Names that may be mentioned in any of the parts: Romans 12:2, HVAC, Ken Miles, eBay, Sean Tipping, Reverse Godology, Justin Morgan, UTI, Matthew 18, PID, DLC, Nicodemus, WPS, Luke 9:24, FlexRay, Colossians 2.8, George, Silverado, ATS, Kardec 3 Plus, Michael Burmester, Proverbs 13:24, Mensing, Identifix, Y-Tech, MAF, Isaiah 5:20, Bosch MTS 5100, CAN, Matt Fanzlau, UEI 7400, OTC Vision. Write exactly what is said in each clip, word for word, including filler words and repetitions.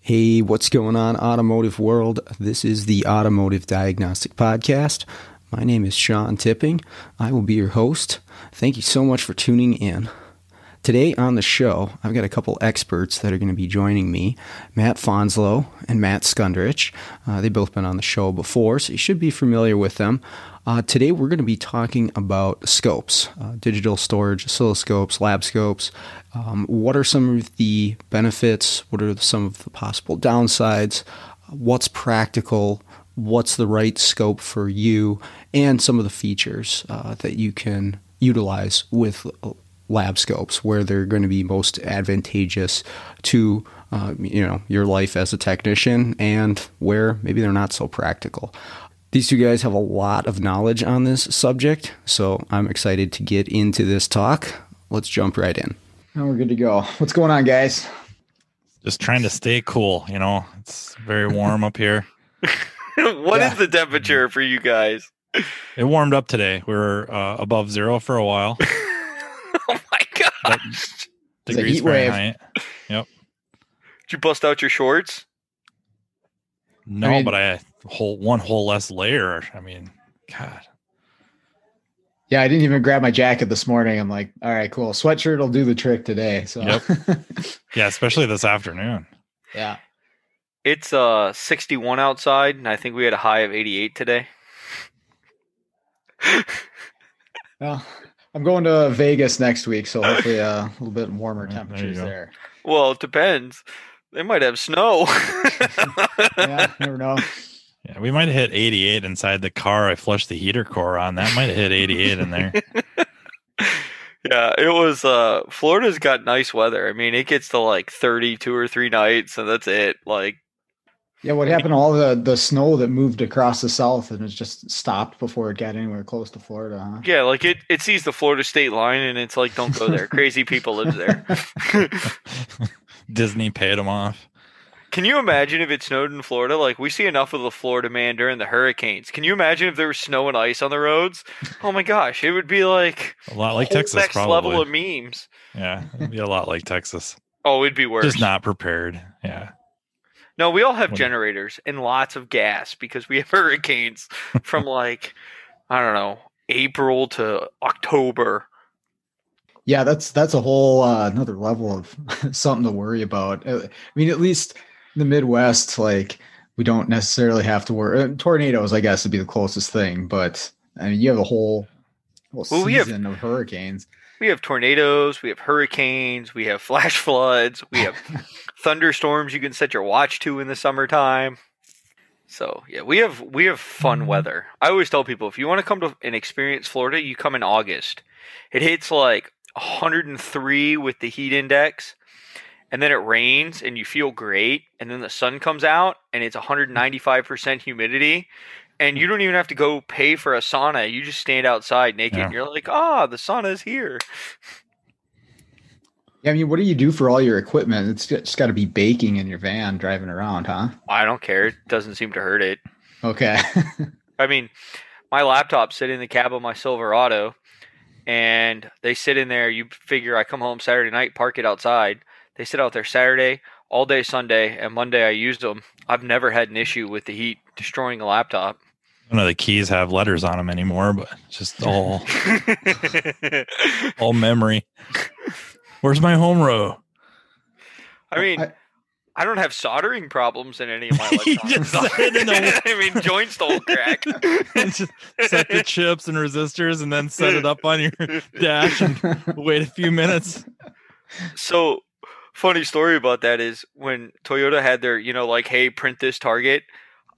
Hey, what's going on, automotive world? This is the Automotive Diagnostic Podcast. My name is Sean Tipping. I will be your host. Thank you so much for tuning in. Today on the show, I've got a couple experts that are going to be joining me, Matt Fanzlau and Matt Scundrich. Uh, they've both been on the show before, so you should be familiar with them. Uh, today, we're going to be talking about scopes, uh, digital storage, oscilloscopes, lab scopes. Um, what are some of the benefits? What are some of the possible downsides? What's practical? What's the right scope for you? And some of the features uh, that you can utilize with lab scopes, where they're going to be most advantageous to uh, you know your life as a technician, and where maybe they're not so practical. These two guys have a lot of knowledge on this subject, so I'm excited to get into this talk. Let's jump right in. Now we're good to go. What's going on, guys? Just trying to stay cool. You know, it's very warm up here. What yeah. is the temperature for you guys? It warmed up today. We were uh, above zero for a while. Oh my gosh! It's a heat wave. Yep. Did you bust out your shorts? No, I mean, but I whole one whole less layer. I mean, God. Yeah, I didn't even grab my jacket this morning. I'm like, all right, cool. Sweatshirt will do the trick today. So. Yep. Yeah, especially this afternoon. Yeah. It's uh sixty-one outside, and I think we had a high of eighty-eight today. Well. I'm going to Vegas next week, so hopefully uh, a little bit warmer temperatures there, there. Well, it depends. They might have snow. Yeah, never know. Yeah, we might have hit eighty-eight inside the car. I flushed the heater core on. That might have hit eighty-eight in there. Yeah, it was. Uh, Florida's got nice weather. I mean, it gets to like thirty two or three nights, and that's it. Like, yeah, what happened to all the, the snow that moved across the south and it just stopped before it got anywhere close to Florida, huh? Yeah, like it, it sees the Florida state line and it's like, don't go there. Crazy people live there. Disney paid them off. Can you imagine if it snowed in Florida? Like, we see enough of the Florida man during the hurricanes. Can you imagine if there was snow and ice on the roads? Oh my gosh, it would be like a lot like Texas, next probably. Level of memes. Yeah, it'd be a lot like Texas. Oh, it'd be worse. Just not prepared. Yeah. No, we all have generators and lots of gas because we have hurricanes from like, I don't know, April to October. Yeah, that's that's a whole uh, another level of something to worry about. I mean, at least in the Midwest, like we don't necessarily have to worry. Tornadoes, I guess, would be the closest thing. But I mean, you have a whole, whole well, season have- of hurricanes. We have tornadoes, we have hurricanes, we have flash floods, we have thunderstorms you can set your watch to in the summertime. So, yeah, we have we have fun weather. I always tell people, if you want to come to and experience Florida, you come in August. It hits like one hundred three with the heat index, and then it rains, and you feel great, and then the sun comes out, and it's one hundred ninety-five percent humidity. And you don't even have to go pay for a sauna. You just stand outside naked. Yeah. And you're like, ah, oh, the sauna's here. Yeah, I mean, what do you do for all your equipment? It's just got to be baking in your van driving around, huh? I don't care. It doesn't seem to hurt it. Okay. I mean, my laptop's sitting in the cab of my Silverado, and they sit in there. You figure I come home Saturday night, park it outside. They sit out there Saturday, all day Sunday, and Monday I used them. I've never had an issue with the heat destroying a laptop. None of the keys have letters on them anymore, but just all, all memory. Where's my home row? I mean, I, I don't have soldering problems in any of my electronics. I mean, joints don't crack. Just set the chips and resistors and then set it up on your dash and wait a few minutes. So, funny story about that is when Toyota had their, you know, like, hey, print this target.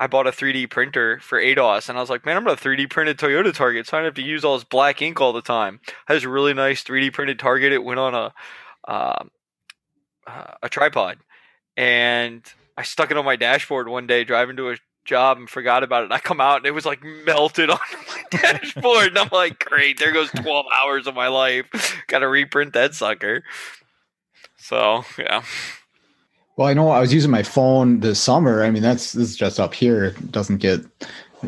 I bought a three D printer for A D O S, and I was like, man, I'm going to three D print a Toyota target, so I don't have to use all this black ink all the time. I had a really nice three D printed target. It went on a uh, uh, a tripod, and I stuck it on my dashboard one day driving to a job and forgot about it. I come out and it was like melted on my dashboard, and I'm like, great, there goes twelve hours of my life. Got to reprint that sucker. So yeah. Well, I know I was using my phone this summer. I mean, that's this is just up here. It doesn't get.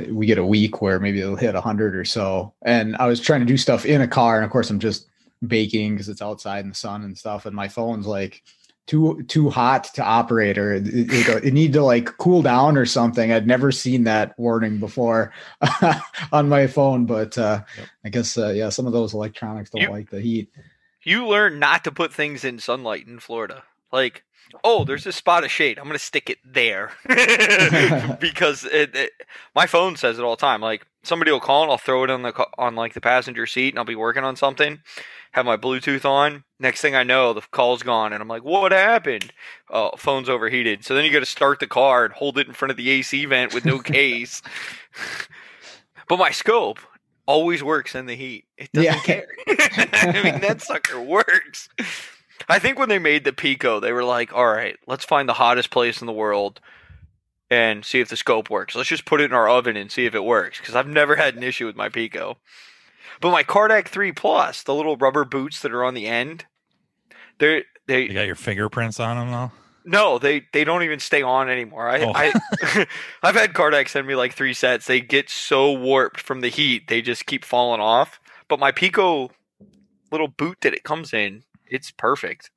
We get a week where maybe it'll hit one hundred or so. And I was trying to do stuff in a car. And of course, I'm just baking because it's outside in the sun and stuff. And my phone's like too too hot to operate, or it, it, it need to like cool down or something. I'd never seen that warning before on my phone. But uh, yep. I guess, uh, yeah, some of those electronics don't you, like the heat. You learn not to put things in sunlight in Florida. Like, oh, there's this spot of shade. I'm going to stick it there because it, it, my phone says it all the time. Like somebody will call and I'll throw it on the, on like the passenger seat, and I'll be working on something, have my Bluetooth on. Next thing I know, the call's gone. And I'm like, what happened? Oh, phone's overheated. So then you got to start the car and hold it in front of the A C vent with no case. But my scope always works in the heat. It doesn't yeah. care. I mean, that sucker works. I think when they made the Pico, they were like, all right, let's find the hottest place in the world and see if the scope works. Let's just put it in our oven and see if it works, because I've never had an issue with my Pico. But my Kardec three Plus, the little rubber boots that are on the end, they're, they... You got your fingerprints on them, though? No, they, they don't even stay on anymore. I, oh. I, I've had Kardec send me like three sets. They get so warped from the heat, they just keep falling off. But my Pico little boot that it comes in, it's perfect.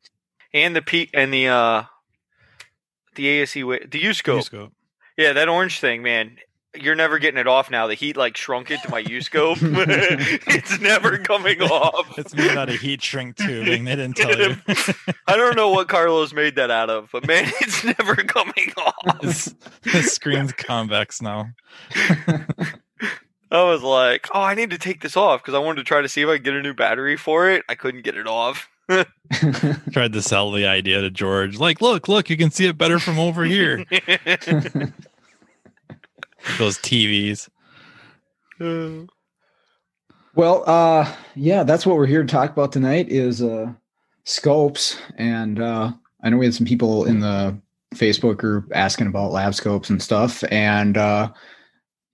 And the P and the uh the A S C the U scope. Yeah, that orange thing, man. You're never getting it off now. The heat like shrunk it to my U scope. It's never coming off. It's made out of heat shrink tubing. They didn't tell you. I don't know what Carlos made that out of, but man, it's never coming off. It's, the screen's convex now. I was like, oh, I need to take this off because I wanted to try to see if I could get a new battery for it. I couldn't get it off. Tried to sell the idea to George, like, look, look, you can see it better from over here. Those T Vs. Uh, well, uh, yeah, that's what we're here to talk about tonight is uh, scopes. And uh, I know we had some people in the Facebook group asking about lab scopes and stuff. And uh,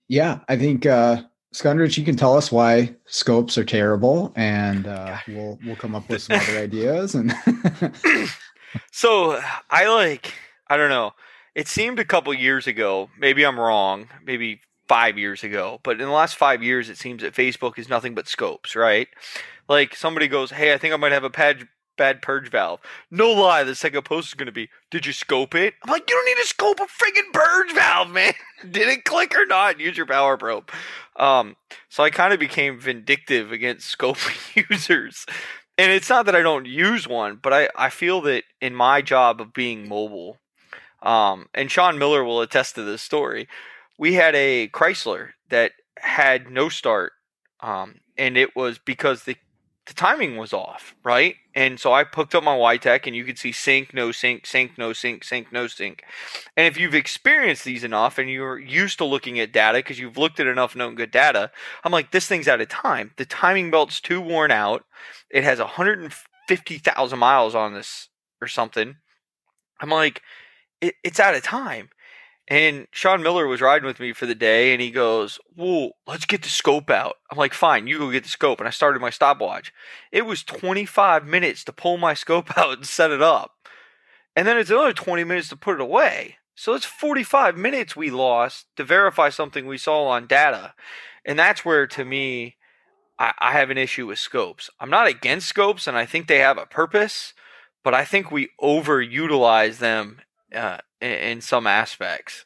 yeah, I think... Uh, Scundrich, you can tell us why scopes are terrible, and uh, we'll we'll come up with some other ideas. And so I like I don't know. It seemed a couple years ago. Maybe I'm wrong. Maybe five years ago. But in the last five years, it seems that Facebook is nothing but scopes, right? Like somebody goes, "Hey, I think I might have a bad bad purge valve." No lie, the second post is going to be, "Did you scope it?" I'm like, "You don't need to scope a friggin' purge valve, man. Did it click or not? Use your power probe." Um, so I kind of became vindictive against scoping users, and it's not that I don't use one, but I, I feel that in my job of being mobile, um, and Sean Miller will attest to this story. We had a Chrysler that had no start. Um, and it was because the, the timing was off. Right. And so I hooked up my Y-Tech, and you could see sync, no sync, sync, no sync, sync, no sync. And if you've experienced these enough and you're used to looking at data because you've looked at enough known good data, I'm like, this thing's out of time. The timing belt's too worn out. It has one hundred fifty thousand miles on this or something. I'm like, it, it's out of time. And Sean Miller was riding with me for the day, and he goes, whoa, let's get the scope out. I'm like, fine, you go get the scope. And I started my stopwatch. It was twenty-five minutes to pull my scope out and set it up. And then it's another twenty minutes to put it away. So it's forty-five minutes we lost to verify something we saw on data. And that's where, to me, I, I have an issue with scopes. I'm not against scopes, and I think they have a purpose, but I think we overutilize them uh, in some aspects.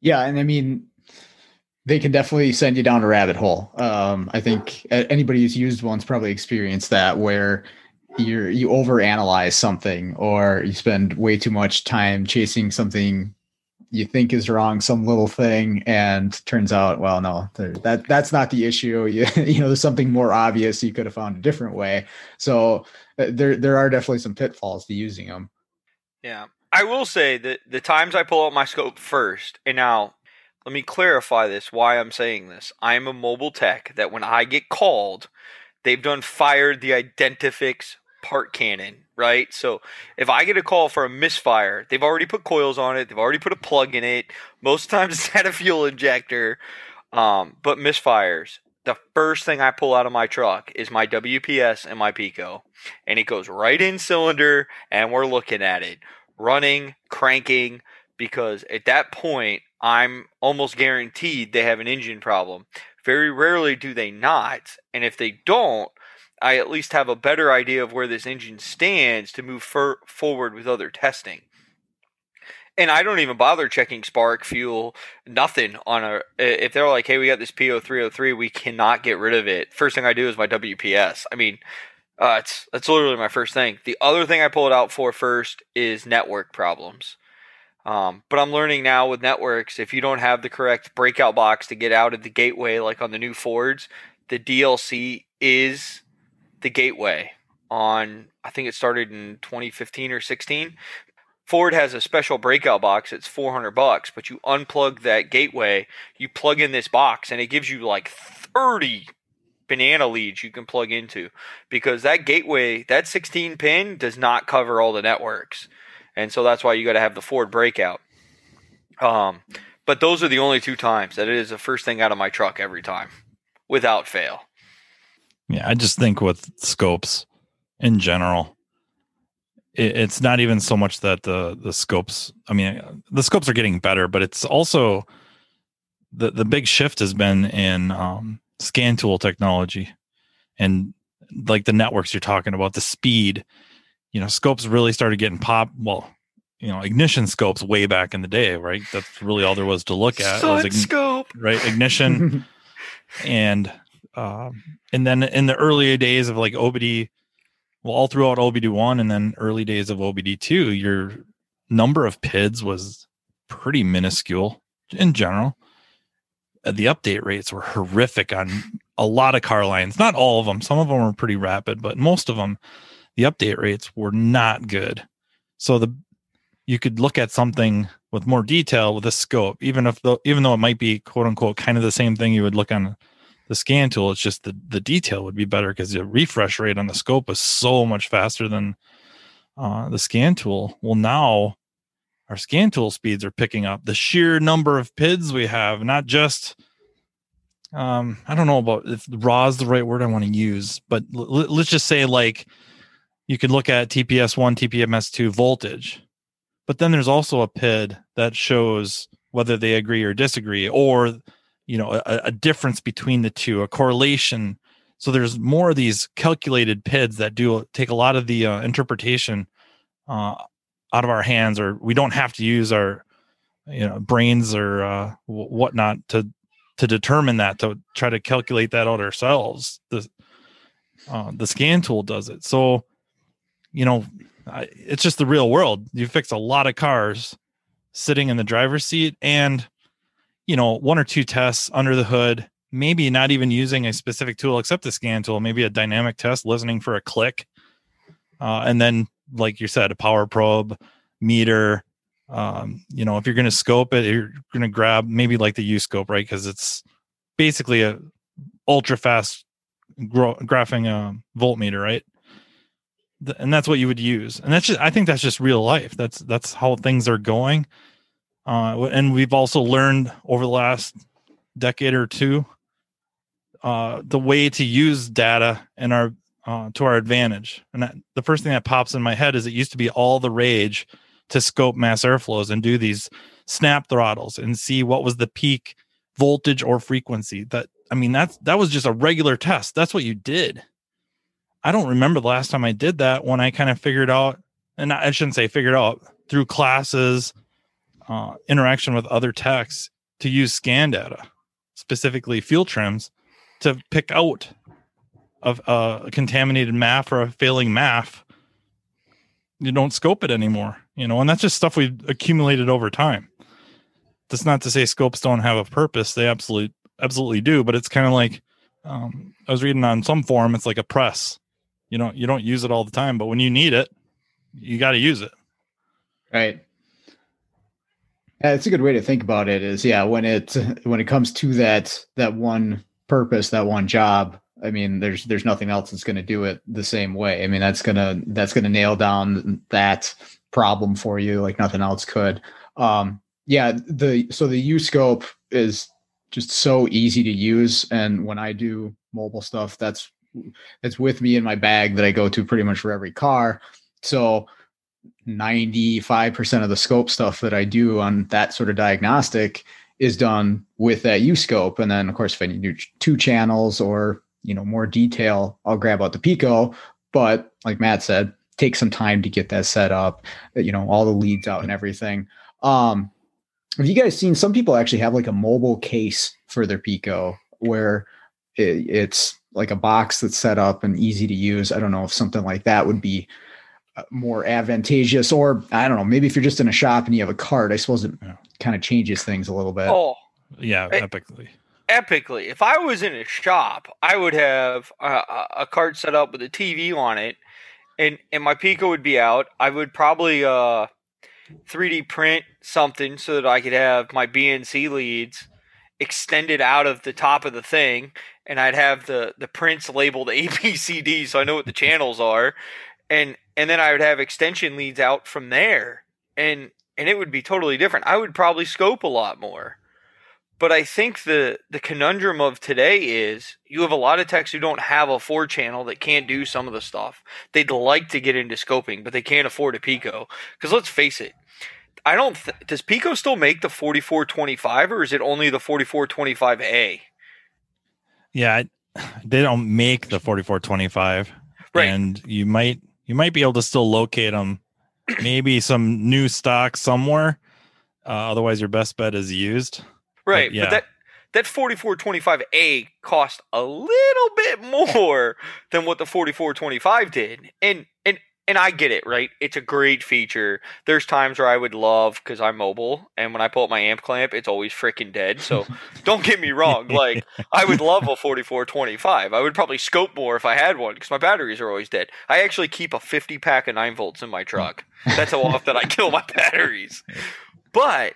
Yeah. And I mean, they can definitely send you down a rabbit hole. Um, I think anybody who's used one's probably experienced that, where you're, you overanalyze something, or you spend way too much time chasing something you think is wrong, some little thing, and turns out, well, no, that that's not the issue. You, you know, there's something more obvious. You could have found a different way. So there, there are definitely some pitfalls to using them. Yeah. I will say that the times I pull out my scope first, and now let me clarify this, why I'm saying this. I'm a mobile tech that when I get called, they've done fired the Identifix part cannon, right? So if I get a call for a misfire, they've already put coils on it. They've already put a plug in it. Most times it's at a fuel injector, um, but misfires. The first thing I pull out of my truck is my W P S and my Pico, and it goes right in cylinder, and we're looking at it, running, cranking, because at that point, I'm almost guaranteed they have an engine problem. Very rarely do they not, and if they don't, I at least have a better idea of where this engine stands to move for- forward with other testing. And I don't even bother checking spark, fuel, nothing on a. If they're like, hey, we got this P O three oh three, we cannot get rid of it. First thing I do is my W P S. I mean, uh, it's that's literally my first thing. The other thing I pull it out for first is network problems. Um, but I'm learning now with networks, if you don't have the correct breakout box to get out of the gateway, like on the new Fords, the D L C is the gateway. On, I think it started in twenty fifteen or sixteen. Ford has a special breakout box. It's four hundred bucks, but you unplug that gateway, you plug in this box, and it gives you like thirty banana leads you can plug into, because that gateway, that sixteen pin does not cover all the networks. And so that's why you got to have the Ford breakout. Um, but those are the only two times that it is the first thing out of my truck every time without fail. Yeah. I just think with scopes in general, it's not even so much that the, the scopes, I mean, the scopes are getting better, but it's also the, the big shift has been in um, scan tool technology and like the networks you're talking about, the speed, you know, scopes really started getting pop. Well, you know, ignition scopes way back in the day, right? That's really all there was to look at. Sun ign- scope, right? Ignition. and, um, and then in the earlier days of like O B D, Well, all throughout O B D one and then early days of O B D two, your number of P I Ds was pretty minuscule in general. The update rates were horrific on a lot of car lines. Not all of them. Some of them were pretty rapid, but most of them, the update rates were not good. So the you could look at something with more detail with a scope, even if though even though it might be quote unquote kind of the same thing you would look on the scan tool. It's just the, the detail would be better because the refresh rate on the scope was so much faster than uh, the scan tool. Well, now our scan tool speeds are picking up. The sheer number of P I Ds we have, not just, um, I don't know about if raw is the right word I want to use, but l- let's just say like you could look at T P S one, T P M S two voltage, but then there's also a P I D that shows whether they agree or disagree, or you know, a, a difference between the two, a correlation. So there's more of these calculated P I Ds that do take a lot of the uh, interpretation uh, out of our hands, or we don't have to use our, you know, brains or uh, w- whatnot to, to determine that, to try to calculate that out ourselves. The, uh, the scan tool does it. So, you know, I, it's just the real world. You fix a lot of cars sitting in the driver's seat and, you know, one or two tests under the hood, maybe not even using a specific tool except the scan tool, maybe a dynamic test, listening for a click. Uh, and then, like you said, a power probe, meter. Um, you know, if you're going to scope it, you're going to grab maybe like the U scope, right? Because it's basically a ultra fast gro- graphing um, voltmeter, right? The, and that's what you would use. And that's just, I think that's just real life. That's, that's how things are going. Uh, and we've also learned over the last decade or two uh, the way to use data in our uh, to our advantage. And that, the first thing that pops in my head is it used to be all the rage to scope mass airflows and do these snap throttles and see what was the peak voltage or frequency. That I mean, that's that was just a regular test. That's what you did. I don't remember the last time I did that, when I kind of figured out, and I shouldn't say figured out, through classes, Uh, interaction with other techs, to use scan data, specifically fuel trims, to pick out of uh, a contaminated M A F or a failing M A F. You don't scope it anymore, you know, and that's just stuff we've accumulated over time. That's not to say scopes don't have a purpose. They absolutely, absolutely do. But it's kind of like, um, I was reading on some forum, it's like a press, you know, you don't use it all the time, but when you need it, you got to use it. Right. Yeah, it's a good way to think about it. Is yeah, when it when it comes to that that one purpose, that one job, I mean, there's there's nothing else that's going to do it the same way. I mean, that's gonna that's gonna nail down that problem for you like nothing else could. Um, yeah, the so the U scope is just so easy to use, and when I do mobile stuff, that's that's with me in my bag that I go to pretty much for every car. So ninety-five percent of the scope stuff that I do on that sort of diagnostic is done with that U scope, and then of course if I need to do two channels or you know, more detail, I'll grab out the Pico, but like Matt said, take some time to get that set up, you know, all the leads out and everything. Um, have you guys seen, some people actually have like a mobile case for their Pico where it, it's like a box that's set up and easy to use. I don't know if something like that would be more advantageous, or I don't know, maybe if you're just in a shop and you have a cart, I suppose it kind of changes things a little bit. Oh yeah. Epically. Epically, if I was in a shop, I would have a, a cart set up with a T V on it, and, and my Pico would be out. I would probably uh, three D print something so that I could have my B N C leads extended out of the top of the thing, and I'd have the, the prints labeled A B C D so I know what the channels are, and and then I would have extension leads out from there, and and it would be totally different. I would probably scope a lot more. But I think the, the conundrum of today is you have a lot of techs who don't have a four channel that can't do some of the stuff. They'd like to get into scoping, but they can't afford a Pico. Because let's face it, I don't. Th- does Pico still make the forty-four twenty-five, or is it only the forty-four twenty-five A? Yeah, they don't make the forty-four twenty-five, right? And you might you might be able to still locate them. Maybe some new stock somewhere. Uh, otherwise, your best bet is used. Right, but, yeah. but that that forty-four twenty-five A cost a little bit more than what the forty-four twenty-five did, and and and I get it, right? It's a great feature. There's times where I would love, because I'm mobile, and when I pull up my amp clamp, it's always freaking dead. So don't get me wrong, like I would love a forty-four twenty-five. I would probably scope more if I had one because my batteries are always dead. I actually keep a fifty pack of nine volts in my truck. That's how often I kill my batteries, but.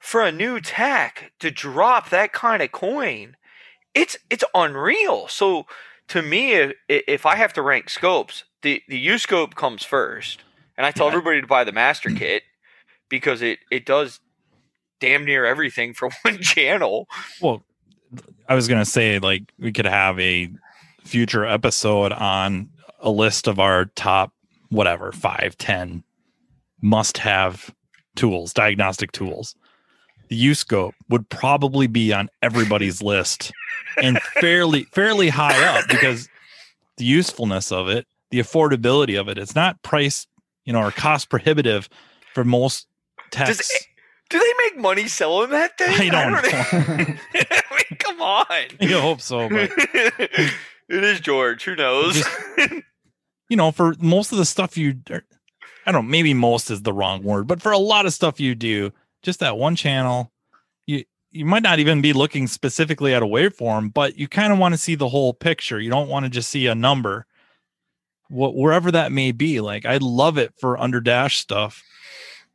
For a new tech to drop that kind of coin, it's it's unreal. So to me, if, if I have to rank scopes, the, the U scope comes first. And I tell yeah. everybody to buy the master kit because it, it does damn near everything for one channel. Well, I was going to say, like, we could have a future episode on a list of our top, whatever, five, ten must-have tools, diagnostic tools. The U scope would probably be on everybody's list and fairly fairly high up because the usefulness of it, the affordability of it, it's not price, you know, or cost prohibitive for most techs. Does it, do they make money selling that thing? I don't, I don't know. I mean, come on. You hope so, but it is George. Who knows? Just, you know, for most of the stuff you, I don't know, maybe most is the wrong word, but for a lot of stuff you do. Just that one channel, you you might not even be looking specifically at a waveform, but you kind of want to see the whole picture. You don't want to just see a number, what wherever that may be. Like I love it for under dash stuff,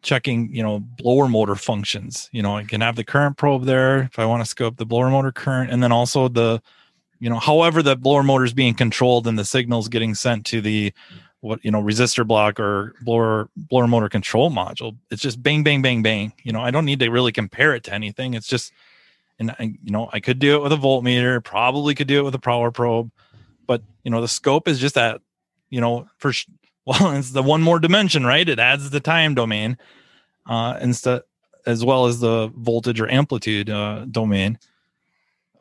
checking you know blower motor functions. You know, I can have the current probe there if I want to scope the blower motor current, and then also the you know however the blower motor is being controlled and the signals getting sent to the what you know resistor block or blower blower motor control module. It's just bang bang bang bang. You know, I don't need to really compare it to anything. It's just, and I, you know I could do it with a voltmeter, probably could do it with a power probe, but you know the scope is just that, you know for well it's the one more dimension, right? It adds the time domain uh instead as well as the voltage or amplitude uh domain.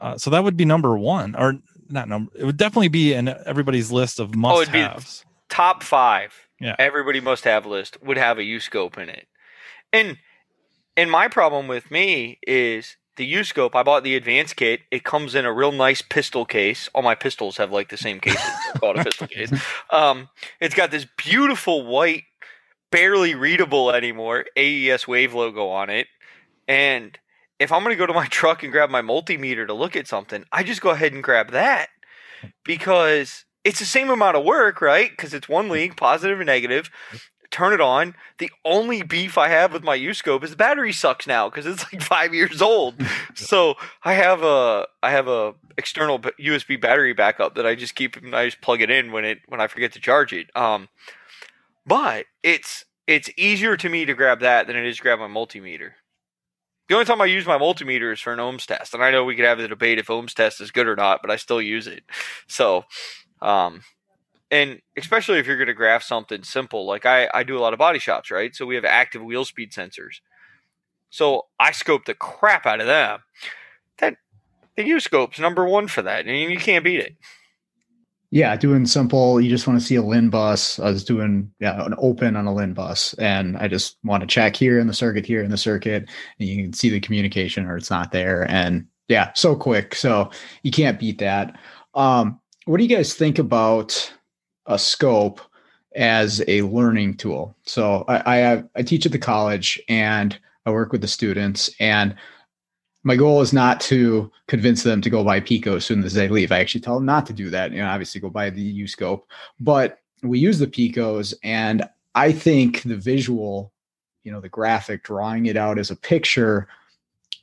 Uh, so that would be number one, or not number, it would definitely be in everybody's list of must haves. Oh, top five, yeah. Everybody must have list would have a U scope in it, and and my problem with me is the U scope. I bought the advanced kit. It comes in a real nice pistol case. All my pistols have like the same cases. It's called a pistol case. Um, it's got this beautiful white, barely readable anymore A S C Wave logo on it, and if I'm going to go to my truck and grab my multimeter to look at something, I just go ahead and grab that because. It's the same amount of work, right? Because it's one league, positive and negative. turn it on. The only beef I have with my U-Scope is the battery sucks now because it's like five years old. So I have a I have a external U S B battery backup that I just keep and I just plug it in when it when I forget to charge it. Um, but it's it's easier to me to grab that than it is to grab my multimeter. The only time I use my multimeter is for an ohms test, and I know we could have the debate if ohms test is good or not, but I still use it. So, um, and especially if you're going to graph something simple, like I, I do a lot of body shops, right? So we have active wheel speed sensors. So I scope the crap out of them. That the U-Scope's number one for that, I mean, you can't beat it. Yeah, doing simple. You just want to see a Lin bus. I was doing yeah, an open on a Lin bus, and I just want to check here in the circuit, here in the circuit, and you can see the communication or it's not there. And yeah, so quick. So you can't beat that. Um, what do you guys think about a scope as a learning tool? So I, I, I teach at the college, and I work with the students, and my goal is not to convince them to go buy Pico as soon as they leave. I actually tell them not to do that. You know, obviously go buy the U-Scope, but we use the Picos, and I think the visual, you know, the graphic, drawing it out as a picture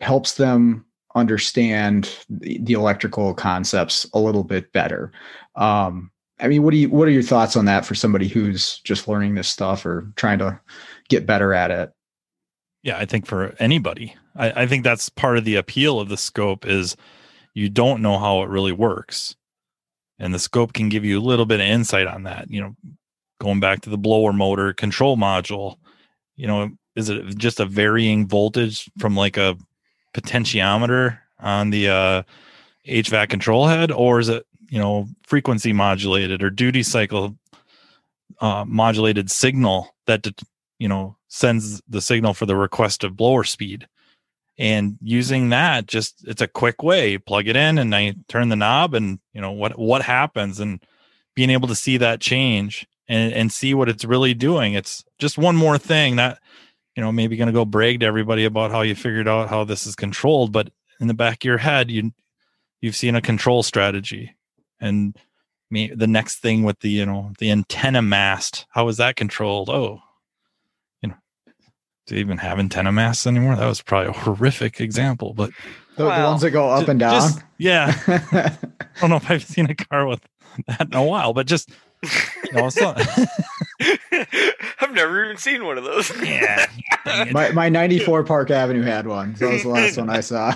helps them understand the, the electrical concepts a little bit better. Um, I mean, what do you, what are your thoughts on that for somebody who's just learning this stuff or trying to get better at it? Yeah, I think for anybody, I, I think that's part of the appeal of the scope is you don't know how it really works. And the scope can give you a little bit of insight on that. You know, going back to the blower motor control module, you know, is it just a varying voltage from like a potentiometer on the uh, H V A C control head? Or is it, you know, frequency modulated or duty cycle uh, modulated signal that, det- you know, sends the signal for the request of blower speed? And using that, just it's a quick way, plug it in and I turn the knob and you know what what happens, and being able to see that change and, and see what it's really doing. It's just one more thing that, you know, maybe going to go brag to everybody about how you figured out how this is controlled, but in the back of your head you you've seen a control strategy. And me the next thing with the, you know, the antenna mast, how is that controlled? Oh, do they even have antenna masts anymore? That was probably a horrific example, but the, well, the ones that go up just, and down. Just, yeah. I don't know if I've seen a car with that in a while, but just, you know, it's not... I've never even seen one of those. Yeah. my, my ninety-four Park Avenue had one. So that was the last one I saw.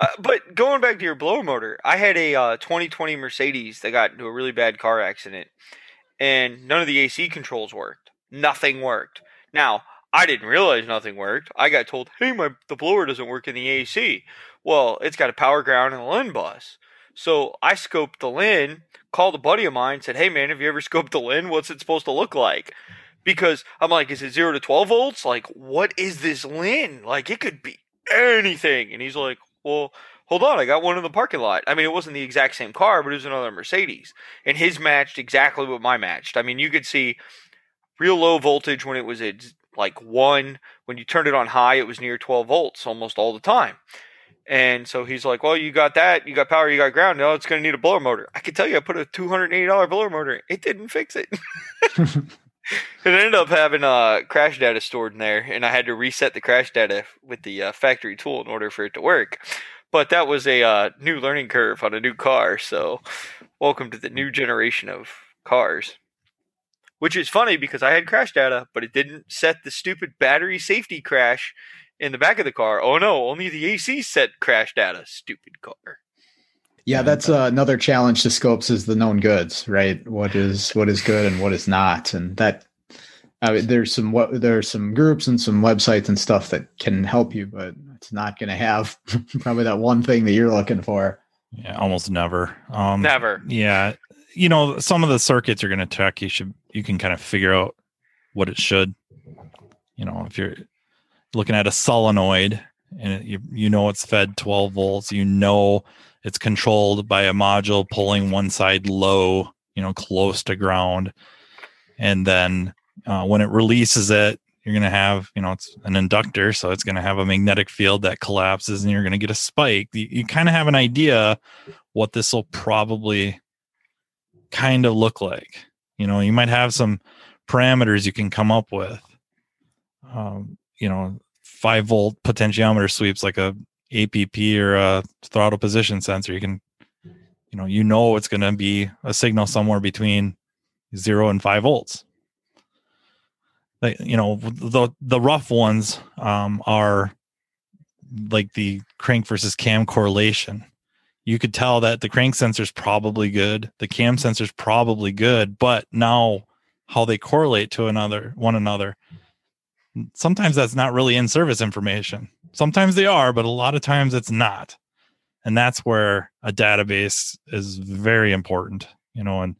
uh, but going back to your blower motor, I had a uh, twenty twenty Mercedes that got into a really bad car accident, and none of the A C controls worked. Nothing worked. Now, I didn't realize nothing worked. I got told, hey, my the blower doesn't work in the A C. Well, it's got a power ground and a Lin bus. So I scoped the Lin, called a buddy of mine, said, hey, man, have you ever scoped the Lin? What's it supposed to look like? Because I'm like, is it zero to twelve volts? Like, what is this Lin? Like, it could be anything. And he's like, well, hold on. I got one in the parking lot. I mean, it wasn't the exact same car, but it was another Mercedes. And his matched exactly what my matched. I mean, you could see real low voltage when it was at like one, when you turned it on high, it was near twelve volts almost all the time. And so he's like, well, you got that, you got power, you got ground. No, it's going to need a blower motor. I can tell you, I put a two hundred eighty dollars blower motor. It didn't fix it. It ended up having uh crash data stored in there. And I had to reset the crash data with the uh, factory tool in order for it to work. But that was a uh, new learning curve on a new car. So welcome to the new generation of cars. Which is funny because I had crash data, but it didn't set the stupid battery safety crash in the back of the car. Oh, no, only the A C set crash data. Stupid car. Yeah, that's uh, another challenge to scopes is the known goods, right? What is what is good and what is not. And that I mean, there's some what there are some groups and some websites and stuff that can help you, but it's not going to have probably that one thing that you're looking for. Yeah, almost never. Um, never. Yeah. You know, some of the circuits you're going to check, you should, you can kind of figure out what it should, you know, if you're looking at a solenoid and it, you, you know, it's fed twelve volts, you know, it's controlled by a module pulling one side low, you know, close to ground. And then uh, when it releases it, you're going to have, you know, it's an inductor, so it's going to have a magnetic field that collapses and you're going to get a spike. You, you kind of have an idea what this will probably kind of look like. You know, you might have some parameters you can come up with. Um, you know, five volt potentiometer sweeps like a A P P or a throttle position sensor. You can, you know, you know it's going to be a signal somewhere between zero and five volts. Like, you know, the the rough ones um, are like the crank versus cam correlation. You could tell that the crank sensor is probably good, the cam sensor is probably good, but now how they correlate to another one another. Sometimes that's not really in service information. Sometimes they are, but a lot of times it's not. And that's where a database is very important, you know, and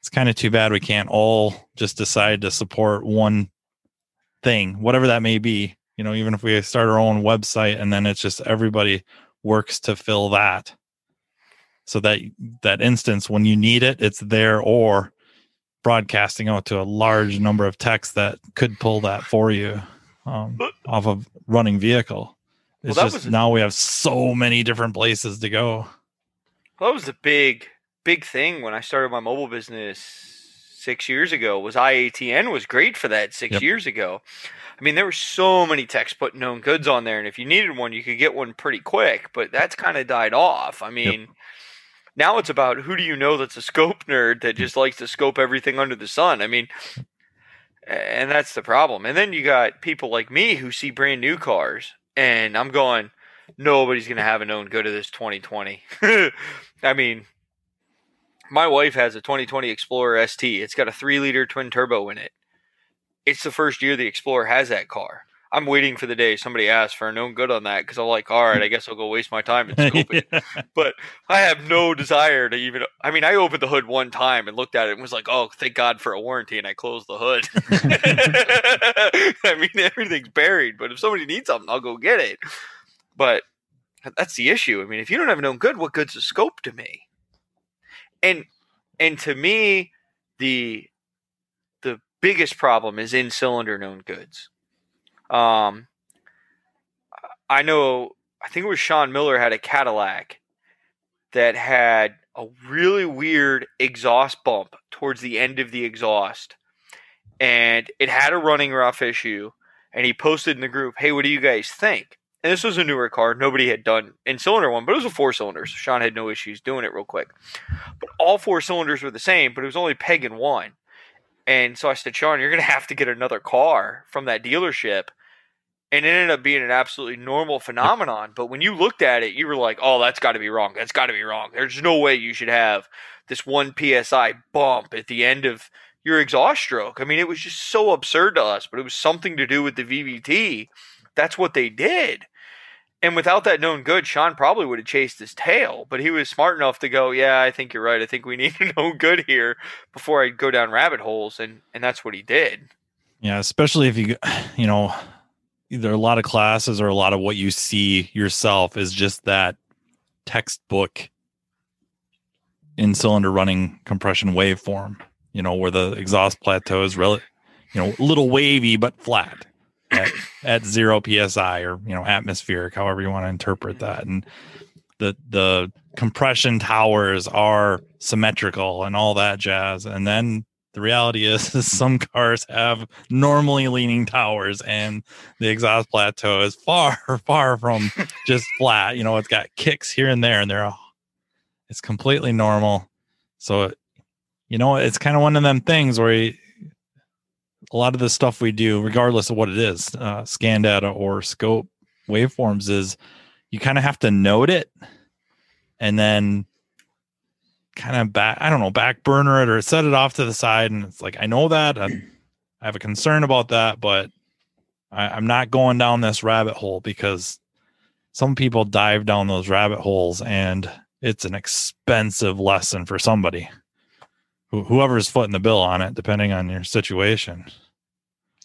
it's kind of too bad we can't all just decide to support one thing, whatever that may be. You know, even if we start our own website and then it's just everybody works to fill that. So that that instance, when you need it, it's there, or broadcasting out to a large number of techs that could pull that for you um, but, off of running vehicle. It's well, just a, now we have so many different places to go. Well, that was the big, big thing when I started my mobile business six years ago was I A T N was great for that six yep. years ago. I mean, there were so many techs putting known goods on there, and if you needed one, you could get one pretty quick, but that's kind of died off. I mean, yep. now it's about who do you know that's a scope nerd that just likes to scope everything under the sun. I mean, and that's the problem. And then you got people like me who see brand new cars, and I'm going, nobody's going to have a known good of this twenty twenty. I mean, my wife has a twenty twenty Explorer S T. It's got a three liter twin turbo in it. It's the first year the Explorer has that car. I'm waiting for the day somebody asks for a known good on that because I'm like, all right, I guess I'll go waste my time and scope yeah. it. But I have no desire to even – I mean, I opened the hood one time and looked at it and was like, oh, thank God for a warranty, and I closed the hood. I mean, everything's buried, but if somebody needs something, I'll go get it. But that's the issue. I mean, if you don't have a known good, what good's a scope to me? And and to me, the the biggest problem is in cylinder known goods. Um, I know, I think it was Sean Miller had a Cadillac that had a really weird exhaust bump towards the end of the exhaust, and it had a running rough issue, and he posted in the group, hey, what do you guys think? And this was a newer car. Nobody had done in-cylinder one, but it was a four-cylinder, so Sean had no issues doing it real quick. But all four cylinders were the same, but it was only peg in one. And so I said, Sean, you're going to have to get another car from that dealership. And it ended up being an absolutely normal phenomenon. But when you looked at it, you were like, oh, that's got to be wrong. That's got to be wrong. There's no way you should have this one P S I bump at the end of your exhaust stroke. I mean, it was just so absurd to us, but it was something to do with the V V T. That's what they did. And without that known good, Sean probably would have chased his tail, but he was smart enough to go, yeah, I think you're right. I think we need a known good here before I go down rabbit holes. And, and that's what he did. Yeah. Especially if you, you know, there are a lot of classes or a lot of what you see yourself is just that textbook in cylinder running compression waveform, you know, where the exhaust plateau is really, you know, a little wavy, but flat. At, at zero P S I or, you know, atmospheric, however you want to interpret that. And the, the compression towers are symmetrical and all that jazz. And then the reality is, is some cars have normally leaning towers and the exhaust plateau is far, far from just flat. You know, it's got kicks here and there and they're all, it's completely normal. So, you know, it's kind of one of them things where you, a lot of the stuff we do, regardless of what it is, uh, scan data or scope waveforms, is you kind of have to note it and then kind of back, I don't know, back burner it or set it off to the side. And it's like, I know that I'm, I have a concern about that, but I, I'm not going down this rabbit hole, because some people dive down those rabbit holes and it's an expensive lesson for somebody. Whoever's footing the bill on it, depending on your situation.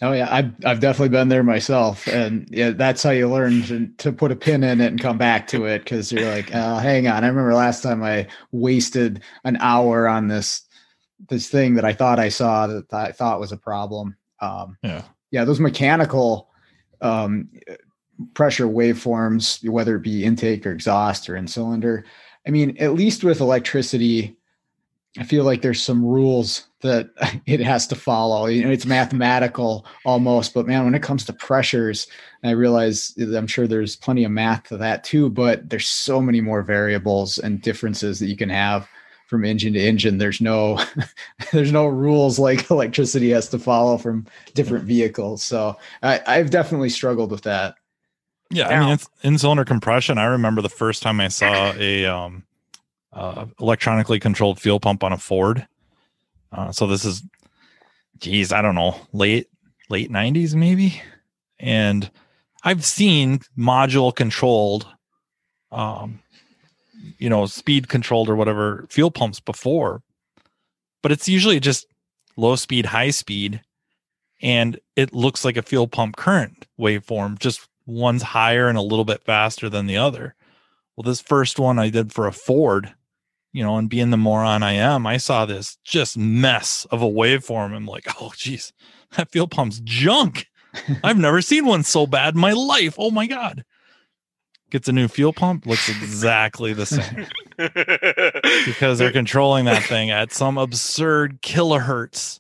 Oh yeah. I've, I've definitely been there myself, and yeah, that's how you learn to, to put a pin in it and come back to it. Cause you're like, oh, hang on. I remember last time I wasted an hour on this, this thing that I thought I saw that I thought was a problem. Um, yeah. Yeah. Those mechanical, um, pressure waveforms, whether it be intake or exhaust or in cylinder. I mean, at least with electricity, I feel like there's some rules that it has to follow. You know, it's mathematical almost, but man, when it comes to pressures, I realize I'm sure there's plenty of math to that too, but there's so many more variables and differences that you can have from engine to engine. There's no, there's no rules like electricity has to follow from different vehicles. So I, I've definitely struggled with that. Yeah. Now, I mean, it's in cylinder compression. I remember the first time I saw a, um, Uh, electronically controlled fuel pump on a Ford. Uh, so this is, geez, I don't know, late, late nineties maybe. And I've seen module controlled, um, you know, speed controlled or whatever fuel pumps before, but it's usually just low speed, high speed. And it looks like a fuel pump current waveform, just one's higher and a little bit faster than the other. Well, this first one I did for a Ford, you know, and being the moron I am, I saw this just mess of a waveform. I'm like, oh, geez, that fuel pump's junk. I've never seen one so bad in my life. Oh, my God. Gets a new fuel pump, looks exactly the same. Because they're controlling that thing at some absurd kilohertz.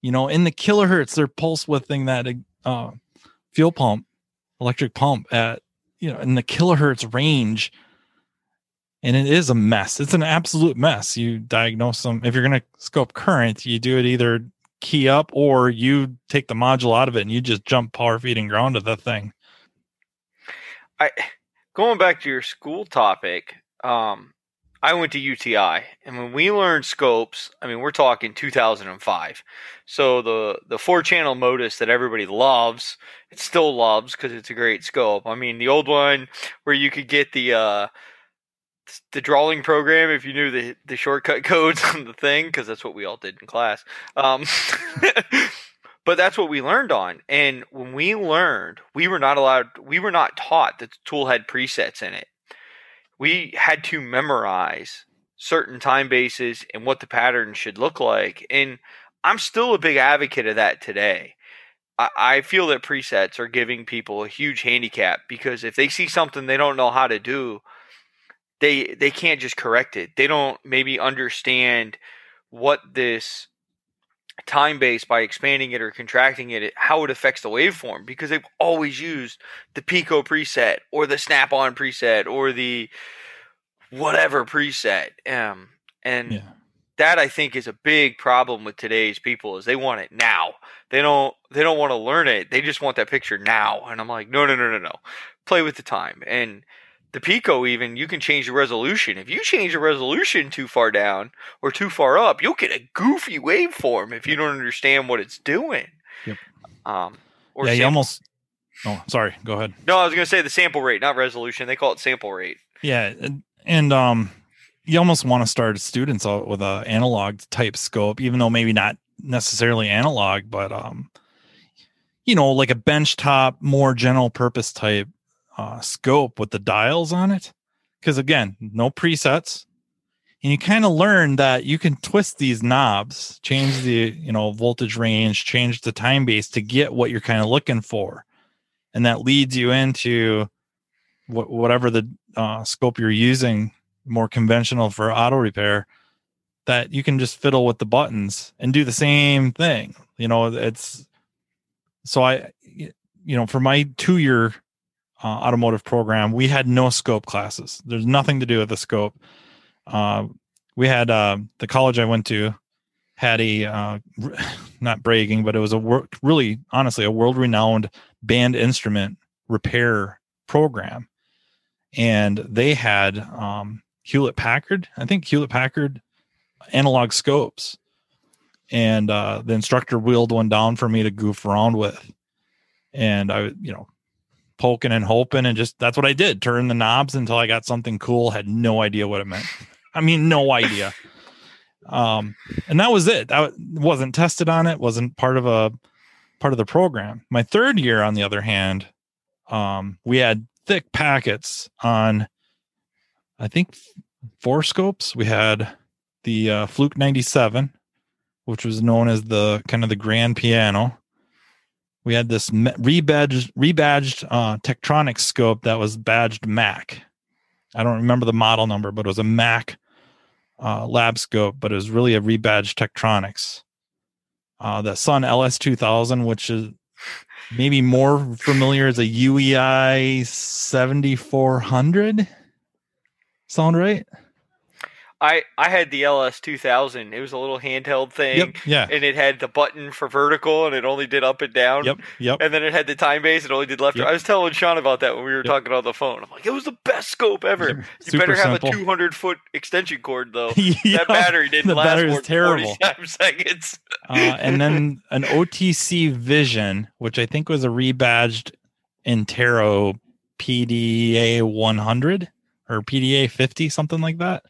You know, in the kilohertz, they're pulse widthing that uh, fuel pump, electric pump at, you know, in the kilohertz range. And it is a mess. It's an absolute mess. You diagnose them. If you're going to scope current, you do it either key up or you take the module out of it and you just jump power feeding ground to the thing. I, going back to your school topic, um, I went to U T I, and when we learned scopes, I mean, we're talking two thousand five. So the, the four channel Modis that everybody loves, it still loves because it's a great scope. I mean, the old one where you could get the, uh, the drawing program if you knew the, the shortcut codes on the thing, because that's what we all did in class. Um, but that's what we learned on. And when we learned, we were not allowed, we were not taught that the tool had presets in it. We had to memorize certain time bases and what the pattern should look like. And I'm still a big advocate of that today. I, I feel that presets are giving people a huge handicap, because if they see something they don't know how to do, they they can't just correct it. They don't maybe understand what this time base, by expanding it or contracting it, how it affects the waveform, because they've always used the Pico preset or the Snap-on preset or the whatever preset. Um, and yeah. That I think is a big problem with today's people, is they want it now. They don't, they don't want to learn it. They just want that picture now. And I'm like, no, no, no, no, no. Play with the time. And the Pico, even, you can change the resolution. If you change the resolution too far down or too far up, you'll get a goofy waveform if you don't understand what it's doing. Yep. Um, or yeah, sam- you almost... Oh, sorry. Go ahead. No, I was going to say the sample rate, not resolution. They call it sample rate. Yeah, and um, you almost want to start students out with an analog-type scope, even though maybe not necessarily analog, but, um, you know, like a benchtop, more general-purpose type Uh, scope with the dials on it, because again, no presets, and you kind of learn that you can twist these knobs, change the you know voltage range, change the time base to get what you're kind of looking for, and that leads you into wh- whatever the uh, scope you're using, more conventional for auto repair, that you can just fiddle with the buttons and do the same thing. You know, it's so I, you know, for my two-year Uh, automotive program, we had no scope classes. There's nothing to do with the scope. Uh, we had uh, the college I went to had a uh, not bragging, but it was a wor- really honestly a world-renowned band instrument repair program, and they had um, Hewlett Packard. I think Hewlett Packard analog scopes, and uh, the instructor wheeled one down for me to goof around with, and I, you know. poking and hoping, and just that's what I did. Turn the knobs until I got something cool. Had no idea what it meant. I mean, no idea. Um, and that was it. I wasn't tested on it. Wasn't part of a part of the program. My third year, on the other hand, um, we had thick packets on. I think four scopes. We had the uh, Fluke ninety-seven, which was known as the kind of the grand piano. We had this rebadged, rebadged uh, Tektronix scope that was badged Mac. I don't remember the model number, but it was a Mac uh, lab scope, but it was really a rebadged Tektronix. Uh, the Sun L S two thousand, which is maybe more familiar as a U E I seventy-four hundred. Sound right? I, I had the L S two thousand. It was a little handheld thing. Yep, yeah. And it had the button for vertical, and it only did up and down. Yep, yep. And then it had the time base. It only did left. Yep. I was telling Sean about that when we were yep. talking on the phone. I'm like, it was the best scope ever. Yep. You Super better have simple. a two hundred foot extension cord, though. yeah, that battery didn't last battery more than forty-five seconds. uh, and then an O T C Vision, which I think was a rebadged Intero P D A one hundred or P D A fifty, something like that.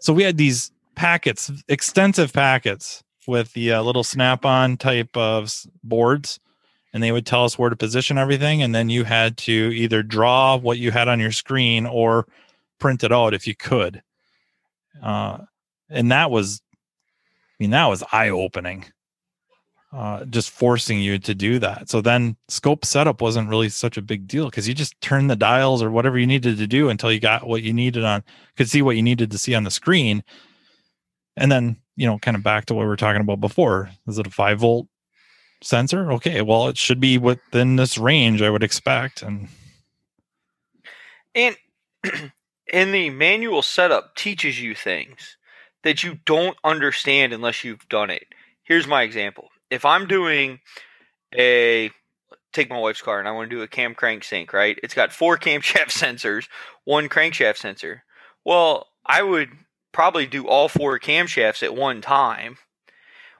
So we had these packets, extensive packets with the uh, little Snap-on type of boards, and they would tell us where to position everything. And then you had to either draw what you had on your screen or print it out if you could. Uh, and that was, I mean, that was eye-opening, uh, just forcing you to do that. So then scope setup wasn't really such a big deal because you just turned the dials or whatever you needed to do until you got what you needed on, could see what you needed to see on the screen. And then, you know, kind of back to what we were talking about before. Is it a five volt sensor? Okay. Well, it should be within this range, I would expect. And, and in the manual setup teaches you things that you don't understand unless you've done it. Here's my example. If I'm doing a, take my wife's car and I want to do a cam crank sync, right? It's got four camshaft sensors, one crankshaft sensor. Well, I would probably do all four camshafts at one time.